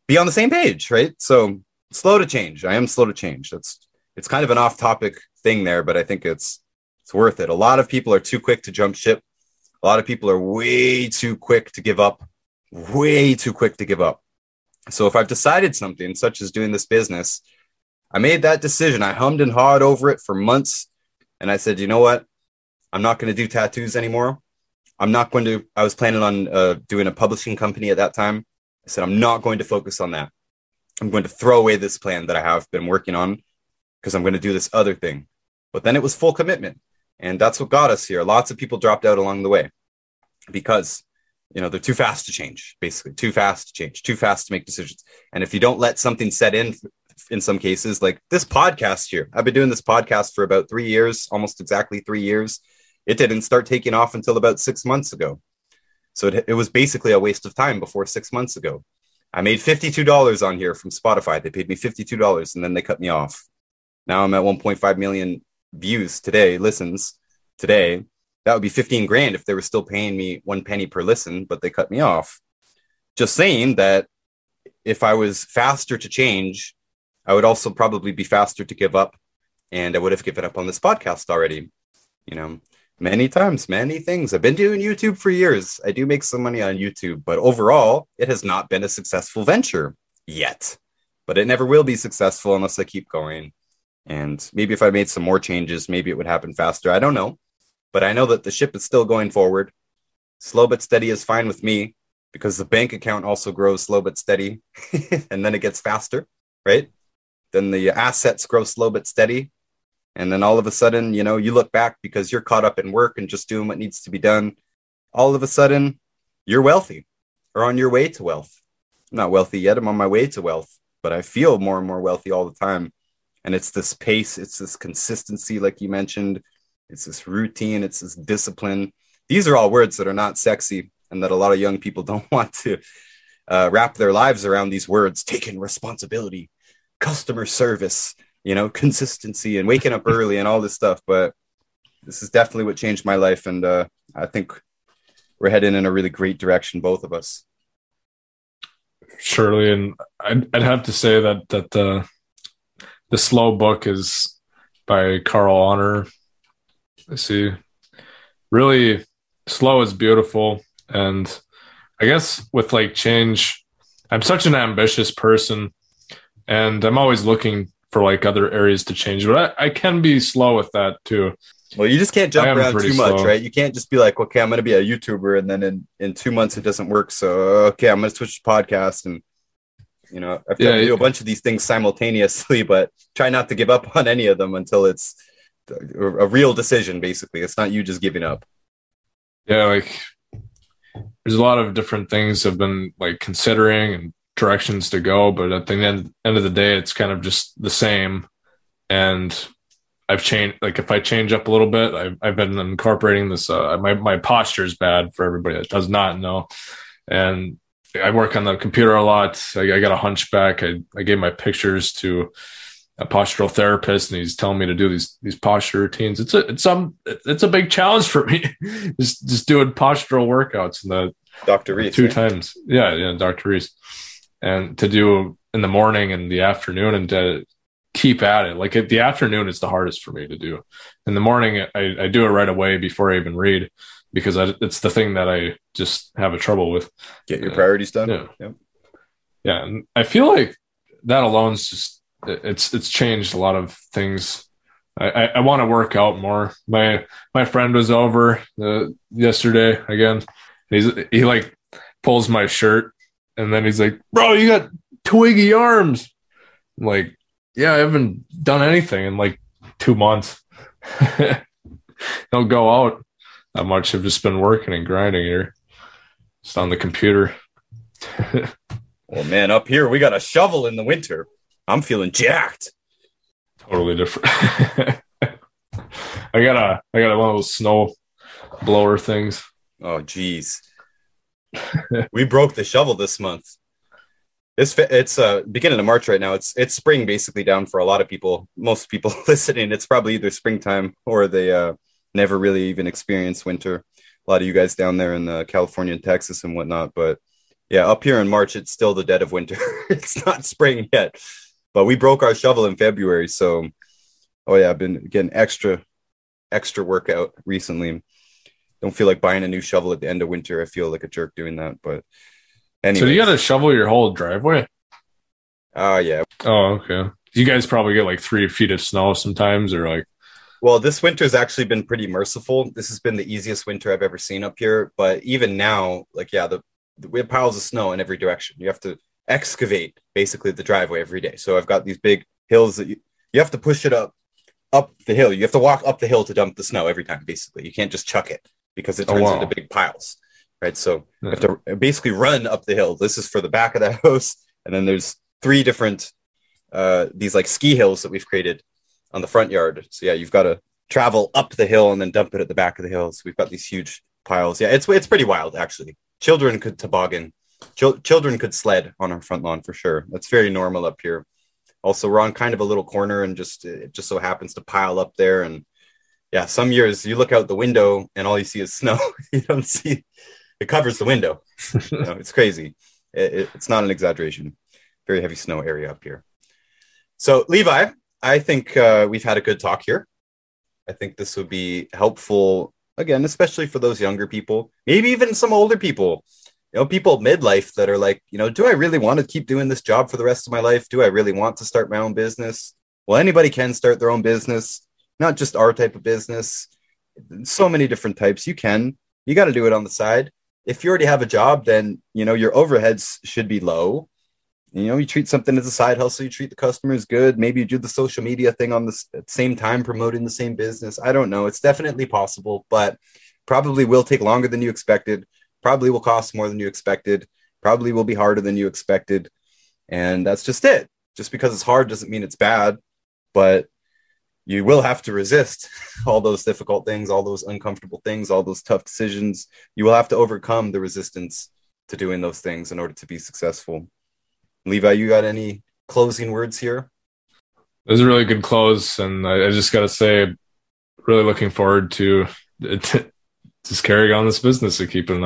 be on the same page, right? So slow to change. I am slow to change. It's kind of an off-topic thing there, but I think it's worth it. A lot of people are too quick to jump ship. A lot of people are way too quick to give up, So if I've decided something, such as doing this business, I made that decision. I hummed and hawed over it for months. And I said, you know what? I'm not going to do tattoos anymore. I was planning on doing a publishing company at that time. I said, I'm not going to focus on that. I'm going to throw away this plan that I have been working on because I'm going to do this other thing. But then it was full commitment. And that's what got us here. Lots of people dropped out along the way because, you know, they're too fast to change, basically too fast to make decisions. And if you don't let something set in some cases, like this podcast here, I've been doing this podcast for about 3 years, almost exactly 3 years. It didn't start taking off until about 6 months ago. So it was basically a waste of time before 6 months ago. I made $52 on here from Spotify. They paid me $52 and then they cut me off. Now I'm at 1.5 million views today, listens today. That would be 15 grand if they were still paying me 1 penny per listen, but they cut me off. Just saying that if I was faster to change, I would also probably be faster to give up, and I would have given up on this podcast already. You know, many times, many things. I've been doing YouTube for years. I do make some money on YouTube, but overall, it has not been a successful venture yet, but it never will be successful unless I keep going. And maybe if I made some more changes, maybe it would happen faster. I don't know, but I know that the ship is still going forward. Slow but steady is fine with me because the bank account also grows slow but steady, and then it gets faster, right? Then the assets grow slow but steady. And then all of a sudden, you know, you look back because you're caught up in work and just doing what needs to be done. All of a sudden, you're wealthy or on your way to wealth. I'm not wealthy yet. I'm on my way to wealth, but I feel more and more wealthy all the time. And it's this pace. It's this consistency, like you mentioned. It's this routine. It's this discipline. These are all words that are not sexy and that a lot of young people don't want to wrap their lives around these words. Taking responsibility. Customer service, you know, consistency and waking up early and all this stuff. But this is definitely what changed my life. And I think we're heading in a really great direction, both of us. Surely. And I'd have to say that the Slow book is by Carl Honoré. Let's see. Really, slow is beautiful. And I guess with like change, I'm such an ambitious person. And I'm always looking for like other areas to change, but I can be slow with that too. Well, you just can't jump around too much, right? You can't just be like, okay, I'm going to be a YouTuber, and then in 2 months it doesn't work, so okay, I'm going to switch to podcast. And you know, I've got to do a bunch of these things simultaneously, but try not to give up on any of them until it's a real decision. Basically, it's not you just giving up. Yeah, like there's a lot of different things I've been like considering and directions to go, but at the end of the day, it's kind of just the same. And I've changed, like if I change up a little bit, I've been incorporating this, my posture is bad for everybody that does not know. And I work on the computer a lot. I got a hunchback. I gave my pictures to a postural therapist, and he's telling me to do these posture routines. It's a big challenge for me. just doing postural workouts in the Dr. Reese two times. Yeah. Dr. Reese. And to do in the morning and the afternoon, and to keep at it. Like the afternoon is the hardest for me to do. In the morning, I do it right away before I even read, because it's the thing that I just have a trouble with. Get your priorities done. Yeah. Yep. Yeah. And I feel like that alone's just, it's changed a lot of things. I want to work out more. My friend was over yesterday again. He like pulls my shirt, and then he's like, bro, you got twiggy arms. I'm like, yeah, I haven't done anything in like 2 months. Don't go out that much. I've just been working and grinding here, just on the computer. Well, man, up here, we got a shovel in the winter. I'm feeling jacked. Totally different. I got one of those snow blower things. Oh, geez. We broke the shovel this month. It's beginning of March right now. It's spring basically down for a lot of people. Most people listening, it's probably either springtime or they never really even experienced winter. A lot of you guys down there in California and Texas and whatnot. But yeah, up here in March, it's still the dead of winter. It's not spring yet. But we broke our shovel in February. So, oh yeah, I've been getting extra workout recently. Don't feel like buying a new shovel at the end of winter. I feel like a jerk doing that, but... Anyways. So you got to shovel your whole driveway? Oh, yeah. Oh, okay. You guys probably get like 3 feet of snow sometimes, or like... Well, this winter's actually been pretty merciful. This has been the easiest winter I've ever seen up here. But even now, like, yeah, we have piles of snow in every direction. You have to excavate basically the driveway every day. So I've got these big hills that you have to push it up the hill. You have to walk up the hill to dump the snow every time, basically. You can't just chuck it because it turns into big piles. Right. So you have to basically run up the hill. This is for the back of the house. And then there's three different, these like ski hills that we've created on the front yard. So yeah, you've got to travel up the hill and then dump it at the back of the hill. So we've got these huge piles. Yeah. It's pretty wild, actually. Children could toboggan. Children could sled on our front lawn for sure. That's very normal up here. Also, we're on kind of a little corner, and it just so happens to pile up there. And yeah, some years you look out the window and all you see is snow. You don't see... It covers the window. You know, it's crazy. It's not an exaggeration. Very heavy snow area up here. So, Levi, I think we've had a good talk here. I think this would be helpful, again, especially for those younger people, maybe even some older people, you know, people midlife that are like, you know, do I really want to keep doing this job for the rest of my life? Do I really want to start my own business? Well, anybody can start their own business, not just our type of business. So many different types. You got to do it on the side. If you already have a job, then, you know, your overheads should be low. You know, you treat something as a side hustle, you treat the customers good. Maybe you do the social media thing at the same time, promoting the same business. I don't know. It's definitely possible, but probably will take longer than you expected. Probably will cost more than you expected. Probably will be harder than you expected. And that's just it. Just because it's hard doesn't mean it's bad, but you will have to resist all those difficult things, all those uncomfortable things, all those tough decisions. You will have to overcome the resistance to doing those things in order to be successful. Levi, you got any closing words here? It was a really good close. And I just got to say, really looking forward to just carrying on this business and keep it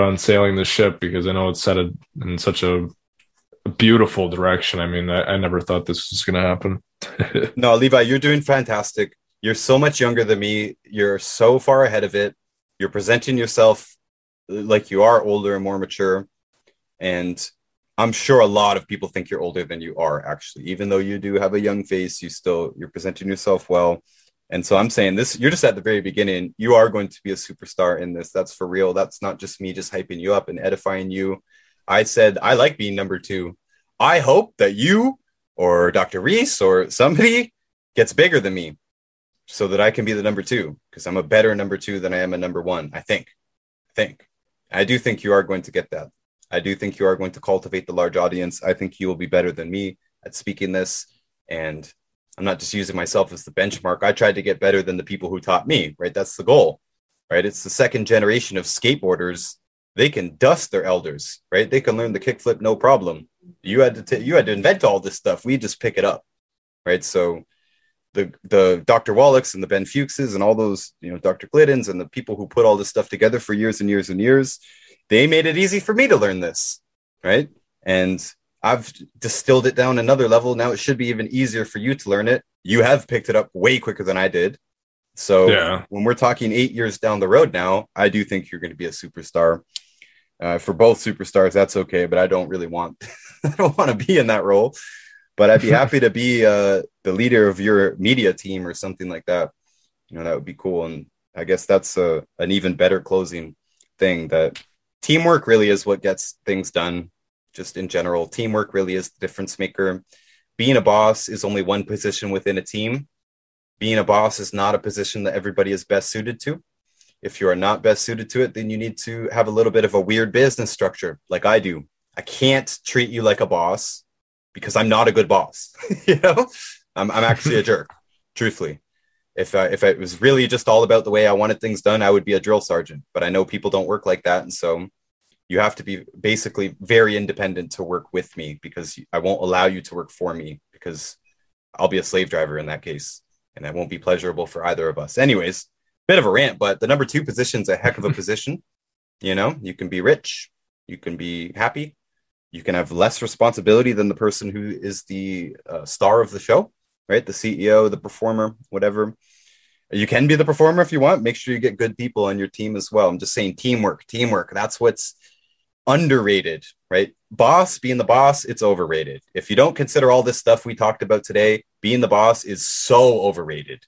on sailing the ship, because I know it's set in such a beautiful direction. I mean, I never thought this was going to happen. No, Levi, you're doing fantastic. You're so much younger than me. You're so far ahead of it. You're presenting yourself like you are older and more mature. And I'm sure a lot of people think you're older than you are, actually. Even though you do have a young face, you're presenting yourself well. And so I'm saying this, you're just at the very beginning. You are going to be a superstar in this. That's for real. That's not just me just hyping you up and edifying you. I said, I like being number two. I hope that you or Dr. Reese or somebody gets bigger than me so that I can be the number two, because I'm a better number two than I am a number one. I think. I do think you are going to get that. I do think you are going to cultivate the large audience. I think you will be better than me at speaking this. And I'm not just using myself as the benchmark. I tried to get better than the people who taught me, right? That's the goal, right? It's the second generation of skateboarders. They can dust their elders, right? They can learn the kickflip, no problem. You had to invent all this stuff. We just pick it up, right? So the Dr. Wallachs and the Ben Fuchses and all those, Dr. Gliddens and the people who put all this stuff together for years and years and years, they made it easy for me to learn this, right? And I've distilled it down another level. Now it should be even easier for you to learn it. You have picked it up way quicker than I did. So When we're talking 8 years down the road now, I do think you're going to be a superstar. For both superstars, that's okay. But I don't really want, I don't want to be in that role. But I'd be happy to be the leader of your media team or something like that. That would be cool. And I guess that's an even better closing thing, that teamwork really is what gets things done. Just in general, teamwork really is the difference maker. Being a boss is only one position within a team. Being a boss is not a position that everybody is best suited to. If you are not best suited to it, then you need to have a little bit of a weird business structure like I do. I can't treat you like a boss because I'm not a good boss. I'm actually a jerk, truthfully. If it was really just all about the way I wanted things done, I would be a drill sergeant. But I know people don't work like that. And so you have to be basically very independent to work with me, because I won't allow you to work for me, because I'll be a slave driver in that case. And that won't be pleasurable for either of us. Anyways, bit of a rant, but the number two position's a heck of a position. You can be rich. You can be happy. You can have less responsibility than the person who is the star of the show, right? The CEO, the performer, whatever. You can be the performer if you want. Make sure you get good people on your team as well. I'm just saying teamwork. That's what's underrated, right? Boss, being the boss, it's overrated. If you don't consider all this stuff we talked about today, being the boss is so overrated.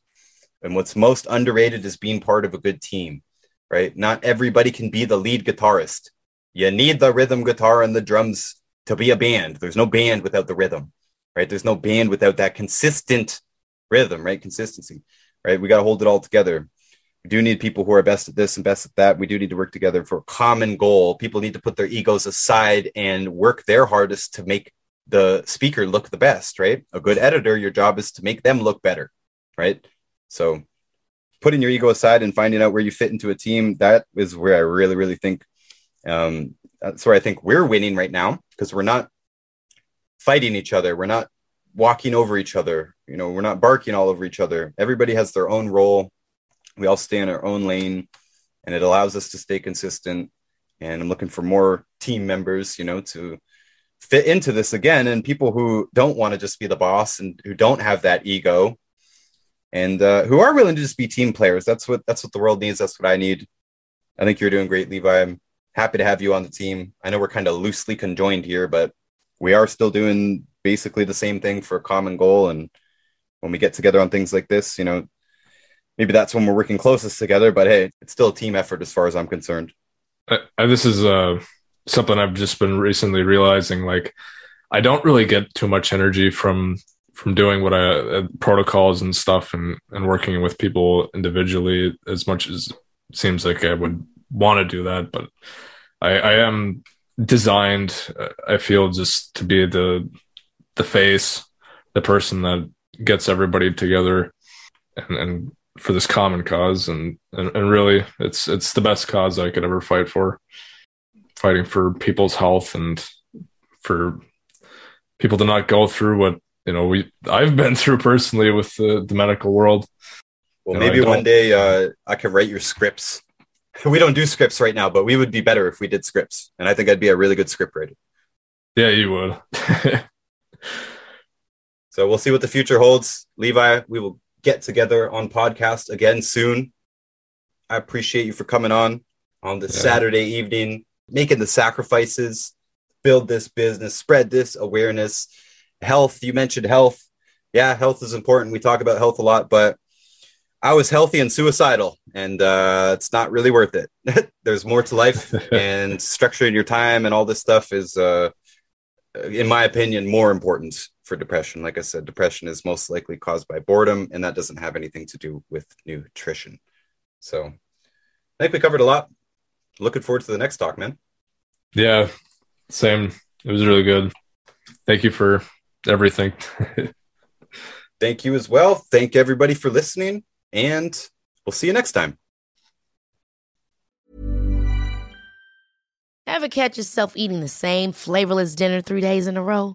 And what's most underrated is being part of a good team, right? Not everybody can be the lead guitarist. You need the rhythm guitar and the drums to be a band. There's no band without the rhythm, right? There's no band without that consistent rhythm, right? Consistency, right? We got to hold it all together. We do need people who are best at this and best at that. We do need to work together for a common goal. People need to put their egos aside and work their hardest to make the speaker look the best, right? A good editor, your job is to make them look better, right? So putting your ego aside and finding out where you fit into a team, that is where I really, really think, that's where I think we're winning right now, because we're not fighting each other. We're not walking over each other. We're not barking all over each other. Everybody has their own role. We all stay in our own lane, and it allows us to stay consistent. And I'm looking for more team members, to fit into this again, and people who don't want to just be the boss and who don't have that ego, and who are willing to just be team players. That's what the world needs. That's what I need. I think you're doing great, Levi. I'm happy to have you on the team. I know we're kind of loosely conjoined here, but we are still doing basically the same thing for a common goal. And when we get together on things like this, maybe that's when we're working closest together, but hey, it's still a team effort as far as I'm concerned. This is something I've just been recently realizing. Like, I don't really get too much energy from doing what I protocols and stuff and working with people individually as much as it seems like I would want to do that. But I am designed, I feel, just to be the face, the person that gets everybody together and for this common cause, and really it's the best cause I could ever fight for, fighting for people's health and for people to not go through what I've been through personally with the medical world. Well, maybe one day I can write your scripts. We don't do scripts right now, but we would be better if we did scripts, and I think I'd be a really good script writer. Yeah, you would. So we'll see what the future holds, Levi. We will get together on podcast again soon. I appreciate you for coming on this Saturday evening, making the sacrifices, build this business, spread this awareness. Health, you mentioned health. Yeah, health is important. We talk about health a lot, but I was healthy and suicidal, and it's not really worth it. There's more to life, and structuring your time and all this stuff is, in my opinion, more important for depression. Like I said, depression is most likely caused by boredom, and that doesn't have anything to do with nutrition. So I think we covered a lot. Looking forward to the next talk, man. Yeah, same. It was really good. Thank you for everything. Thank you as well. Thank everybody for listening, and we'll see you next time. Ever catch yourself eating the same flavorless dinner 3 days in a row?